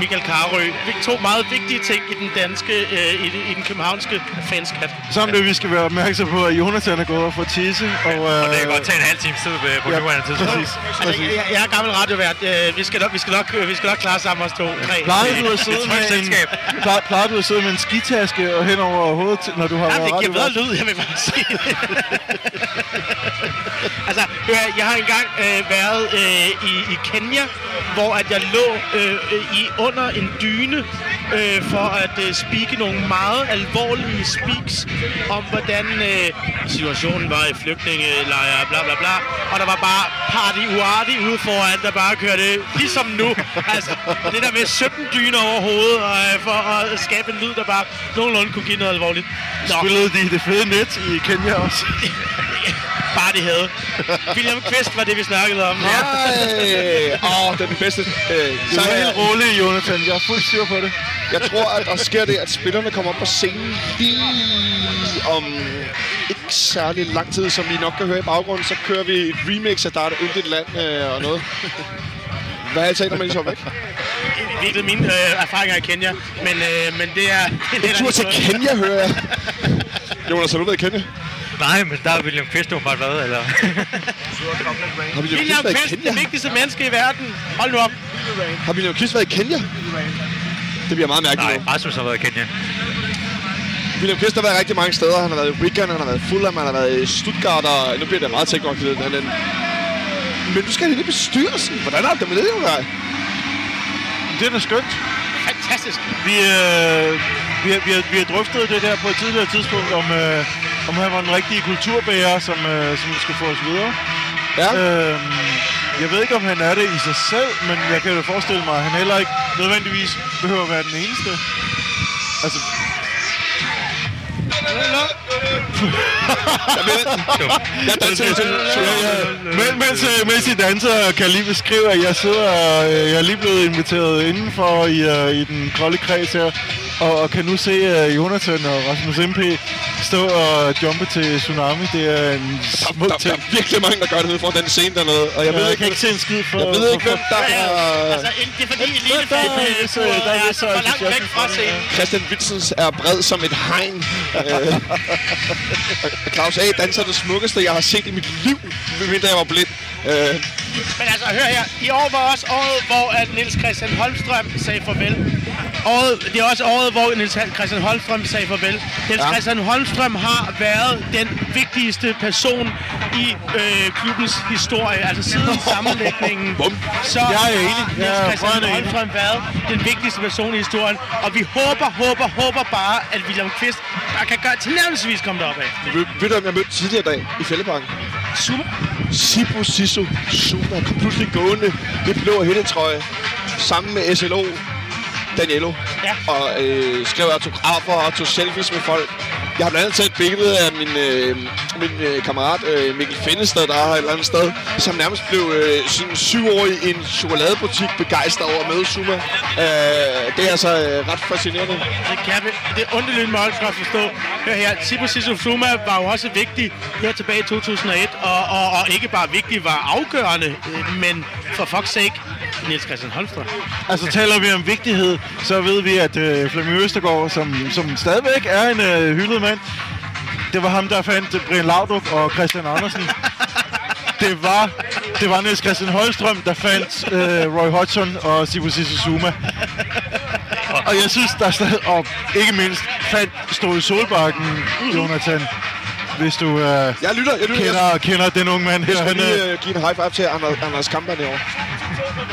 Michael Carøe. To meget vigtige ting i den danske, i den københavnske fanskat. Samt det, vi skal være opmærksom på, at Jonathan er gået over for at tisse. Og, og det kan godt tage en halv times tid på nuværende tidspunkt. Altså, jeg er gammel radiovært. Vi skal nok klare sammen os to. Plejer du at sidde med en skitaske og hen over hovedet, når du har været radiovært? Det giver bedre lyd, jeg vil bare sige. Altså, jeg har engang været i Kenya, hvor at jeg lå under en dyne for at speake nogle meget alvorlige speaks om, hvordan situationen var i flygtningelejre, bla bla bla. Og der var bare party-uarty ude foran, der bare kørte ligesom nu. Altså, det der med 17 dyner over hovedet, for at skabe en lyd, der bare nogenlunde kunne give noget alvorligt. Nå. Spillede de det fede net i Kenya også? Bare de havde. William Christ var det, vi snakkede om. Nej! Åh, det er den bedste. Så er helt rolig, Jonathan. Jeg er fuldt styr på det. Jeg tror, at der sker det, at spillerne kommer op på scenen lige om ikke særlig lang tid, som I nok kan høre i baggrunden. Så kører vi et remix af Der er et yndigt land og noget. Hvad er altaner man så væk? Virkelig mine erfaringer i Kenya, men det er... En tur til Kenya, hører jeg. Jonas, har du været i Kenya? Nej, men der er William Christ bare været, eller? William Christ er det vigtigste menneske i verden. Hold nu op. Har William Christ været i Kenya? Det bliver meget mærkeligt. Nej, Rasmus har været i Kenya. William Christ har været rigtig mange steder. Han har været i Wigan, han har været i Fulham, han har været i Stuttgart, og nu bliver det meget teknologisk. Men du skal lige bestyrelsen. Hvordan har det med det, Jonas? Det er da skønt. Fantastisk. Vi har drøftet det der på et tidligere tidspunkt, om han var den rigtige kulturbærer, som skulle få os videre. Ja. Jeg ved ikke, om han er det i sig selv, men jeg kan jo forestille mig, at han heller ikke nødvendigvis behøver at være den eneste. Altså... Mens I danser, kan jeg lige beskrive, at jeg er lige blevet inviteret indenfor i den kolde kreds her, og kan nu se Jonathan og Rasmus MP stå og jumpe til Tsunami. Det er en smuk ting. Der er virkelig mange, der gør det nede foran den scene dernede, og jeg kan ikke se en skid for... Jeg ved ikke, hvem der er... Altså, det er fordi elitefans er så langt væk fra scenen. Christian Wilkins er bred som et hegn. Claus A. danser det smukkeste, jeg har set i mit liv, medmindre jeg var blind. Men altså, hør her. I år var også året, hvor at Niels Christian Holmstrøm sagde farvel. Det er også året, hvor Niels Christian Holmstrøm sagde farvel. Niels Christian Holmstrøm har været den vigtigste person i klubbens historie. Altså siden sammenlægningen, så har Niels Christian Holmstrøm været den vigtigste person i historien. Og vi håber bare, at William Christ kan gøre tilnærmelsesvis komme derop af. Ved du, om jeg mødte tidligere dag i Fælledparken? Zuma? Sibusiso Zuma kom pludselig gående det blå hættetrøje sammen med SLO Daniello, og skrev autografer og tog selfies med folk. Jeg har blandt andet set et billede af min kammerat Mikkel Fennestad, der er et eller andet sted, som nærmest blev sådan 7-årig i en chokoladebutik begejstret over at møde Zuma. Det er altså ret fascinerende. Det er underligt meget at forstå. Hør her, Sibusiso Zuma var jo også vigtig her tilbage i 2001, og ikke bare vigtig, var afgørende, men for fuck's sake, Niels Christian Holmstrøm. Altså taler vi om vigtighed, så ved vi, at Flemming Østergaard, som stadigvæk er en hyldet mand, det var ham, der fandt Brian Laudrup og Christian Andersen. Det var Niels Christian Holmstrøm, der fandt Roy Hodgson og Sibusiso Zuma. Og jeg synes, der stadig, og ikke mindst, fandt Ståle Solbakken, Jonathan. Hvis du jeg lytter. Kender den unge mand her. Jeg skal lige give en high five til Anders Kampen derovre.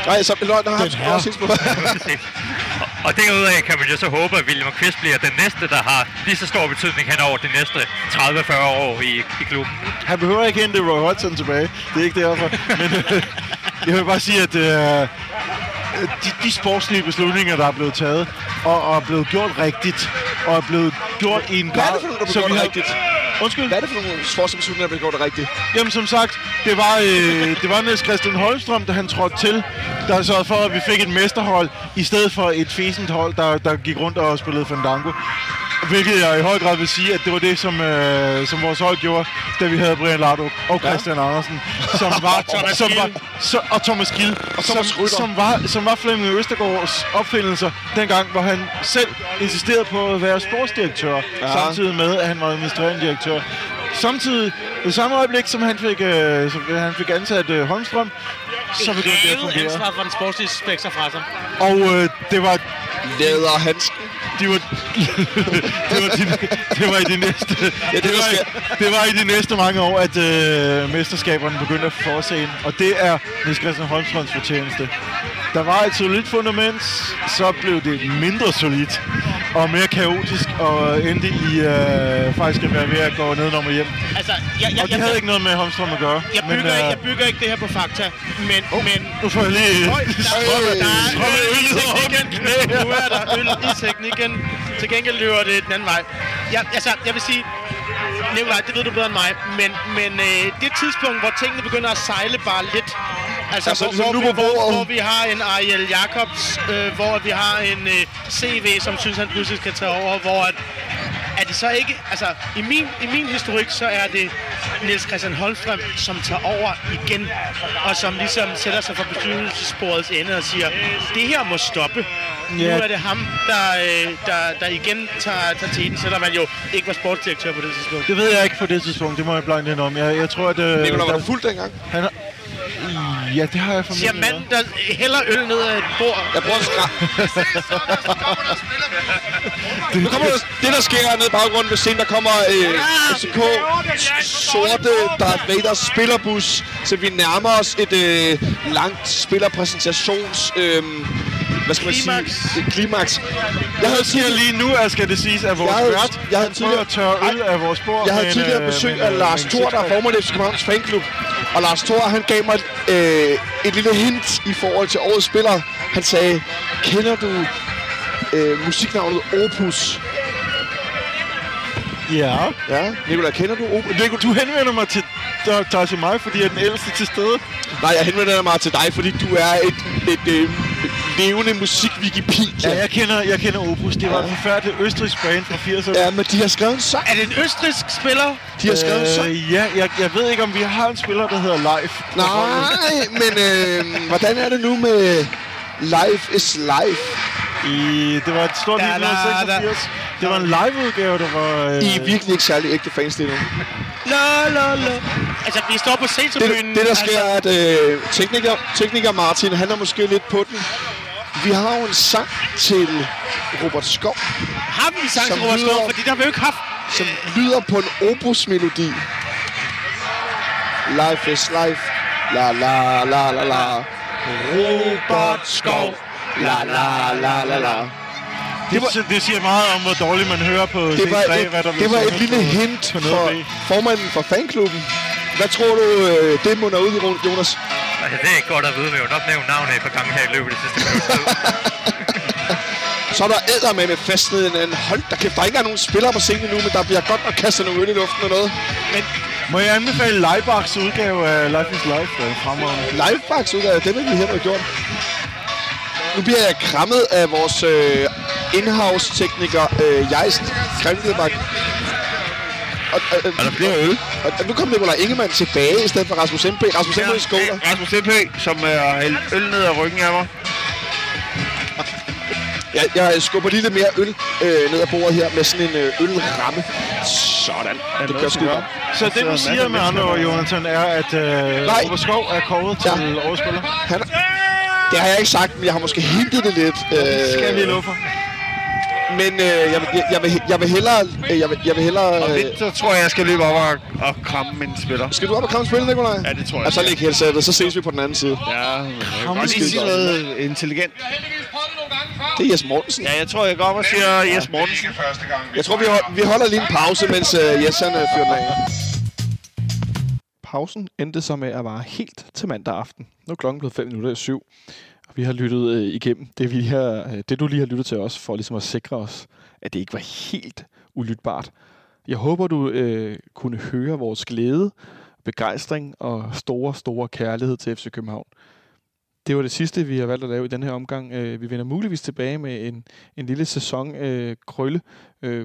Nej, så er løgn, der har han også på. Og derudaf kan man jo så håbe, at William Christ bliver den næste, der har lige så stor betydning henover de næste 30-40 år i klubben. Han behøver ikke hente Roy Hodgson tilbage. Det er ikke derfor. Men jeg vil bare sige, at de sportslige beslutninger, der er blevet taget, og er blevet gjort rigtigt, og er blevet gjort i en grad, så vi har... Undskyld? Hvad er det for nogle forsvarsbeslutninger, der bliver gjort rigtigt? Jamen som sagt, det var Niels Christian Holmstrøm, der han trådte til, der sørgede for, at vi fik et mesterhold, i stedet for et fesent hold, der gik rundt og spillede fandango. Hvilket jeg i høj grad vil sige, at det var det, som vores hold gjorde, da vi havde Brian Lardo og Christian Andersen, og Thomas Gild, som var Flemming Østergaards opfindelser dengang, hvor han selv insisterede på at være sportsdirektør, samtidig med, at han var administrerende direktør. Samtidig, i samme øjeblik, som han fik ansat Holmstrøm, så begyndte det at fungere. Ansvar for den sportslige spekser fra sig. Og det var... Læder Hansen. Det var i de næste mange år, at mesterskaberne begyndte at fortsætte, og det er Niels Christian Holmstrøms fortjeneste. Der var et solidt fundament, så blev det mindre solidt og mere kaotisk, og endte i faktisk at være ved at gå nedenom og hjem. Altså, jeg havde ikke noget med Holmstrøm at gøre. Jeg bygger ikke det her på fakta, men... Nu får jeg lige... Nu er der øl i teknikken. Til gengæld løber det den anden vej. Jeg vil sige... Nikolaj, det ved du bedre end mig, men det tidspunkt, hvor tingene begynder at sejle bare lidt... Altså, hvor vi har en Ariel Jacobs, hvor vi har en CV, som synes, han pludselig skal tage over, hvor at det så ikke... Altså, i min historik, så er det Niels Christian Holmstrøm, som tager over igen, og som ligesom sætter sig for bestyrelsesbordets ende og siger, det her må stoppe. Yeah. Nu er det ham, der igen tager tiden, selvom man jo ikke var sportsdirektør på det tidspunkt. Det ved jeg ikke på det tidspunkt, det må jeg blande ind om. Jeg tror, at... Nikolaj, var du fuld dengang? Ja, det har jeg formentlig. Siger manden, der hælder øl ned af et bord. Jeg bruger en skram. Nu kommer det, der sker nede i baggrunden ved scenen. Der kommer FCK sorte Darth Vaders spillerbus. Så vi nærmer os et langt spillerpræsentations... Hvad skal man sige? Klimaks. Jeg havde lige nu, skal det siges, at vores vært prøver at tørre øl af vores bord. Jeg havde tidligere besøg af Lars Thor, der er formand FC Københavns fanklub. Og Lars Thor, han gav mig et lille hint i forhold til årets spiller. Han sagde, kender du musiknavnet Opus? Ja. Nikolaj, kender du Opus? Du henvender mig til... Der tager til mig, fordi jeg er den ældste til stede. Nej, jeg henvender mig til dig, fordi du er et levende musik-Wikipedia. Ja, jeg kender Opus. Det var en forfærdelig østrigsk band fra 80'erne. Ja, men de har skrevet en sang. Er det en østrigsk spiller? De har skrevet en sang? Ja, jeg ved ikke, om vi har en spiller, der hedder Life. Nej, men hvordan er det nu med Life is Life? Det var et stort liv med 86. Det var en liveudgave, der var... I er virkelig ikke særlig ægte fans lige nu. La. Altså, vi står på Seterbyen. Det, der sker, er, at tekniker Martin, han er måske lidt på den. Vi har jo en sang til Robert Skov. Har vi en sang til Robert Skov? Fordi der har vi jo ikke haft... Som lyder på en opus-melodi. Life is life. La la la la la. Robert Skov. La la la la la. Det siger meget om, hvor dårligt man hører på det C3, hvad der det var et lille hint for formanden for fanklubben. Hvad tror du, det munder ud i rundt, Jonas? Altså, det er ikke godt at vide, vi har jo nok nævnt navnet på gangen her i løbet af det sidste minut. Så er der eddermame med fastnede en hånd. Der kan bare ikke være nogen spillere på scenen nu, men der bliver godt nok kastet nogle øl i luften og noget. Men må jeg anbefale Leibachs udgave af Life is Life fremover? Leibachs udgave? Det vil vi heller gjort. Nu bliver jeg krammet af vores in-house-tekniker, Jejst Krimdelbak. Og der bliver øl. Og nu kom Nikolaj Ingemann tilbage i stedet for Rasmus MP. Rasmus MP i skoler. Rasmus MP, som øl ned ad ryggen af mig. Jeg skubber lige lidt mere øl ned ad bordet her med sådan en ølramme. Sådan. Det kører sgu godt. Så det, du siger med andre ord, Jonathan, er, at Robert Skov er kåret til overspiller? Det har jeg ikke sagt, men jeg har måske hintet det lidt. Det skal jeg lige love for. Men jeg vil hellere... Og lidt, så tror jeg, jeg skal løbe op og kramme min spiller. Skal du op og kramme spillet, Nikolaj? Ja, det tror jeg. Og så læg headsetet, så ses vi på den anden side. Ja, kramme det er sådan noget intelligent. Det er Jes Morsen. Ja, jeg tror, jeg går op og siger Jes Morsen. Jeg tror, vi holder lige en pause, mens Jes han fyrer den af. Pausen endte så med at vare helt til mandag aften. Nu er klokken blevet 6:55, og vi har lyttet igennem det, du lige har lyttet til os, for ligesom at sikre os, at det ikke var helt ulytbart. Jeg håber, du kunne høre vores glæde, begejstring og store, store kærlighed til FC København. Det var det sidste, vi har valgt at lave i den her omgang. Vi vender muligvis tilbage med en lille sæsonkrølle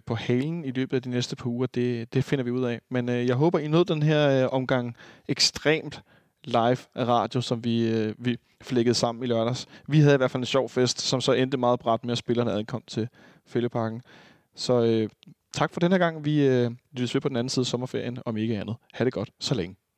på halen i løbet af de næste par uger. Det finder vi ud af. Men jeg håber, I nåede den her omgang ekstremt live radio, som vi flækkede sammen i lørdags. Vi havde i hvert fald en sjov fest, som så endte meget brat med, at spillerne adkom til Fælledparken. Så tak for den her gang. Vi lyttes ved på den anden side af sommerferien, om ikke andet. Ha' det godt så længe.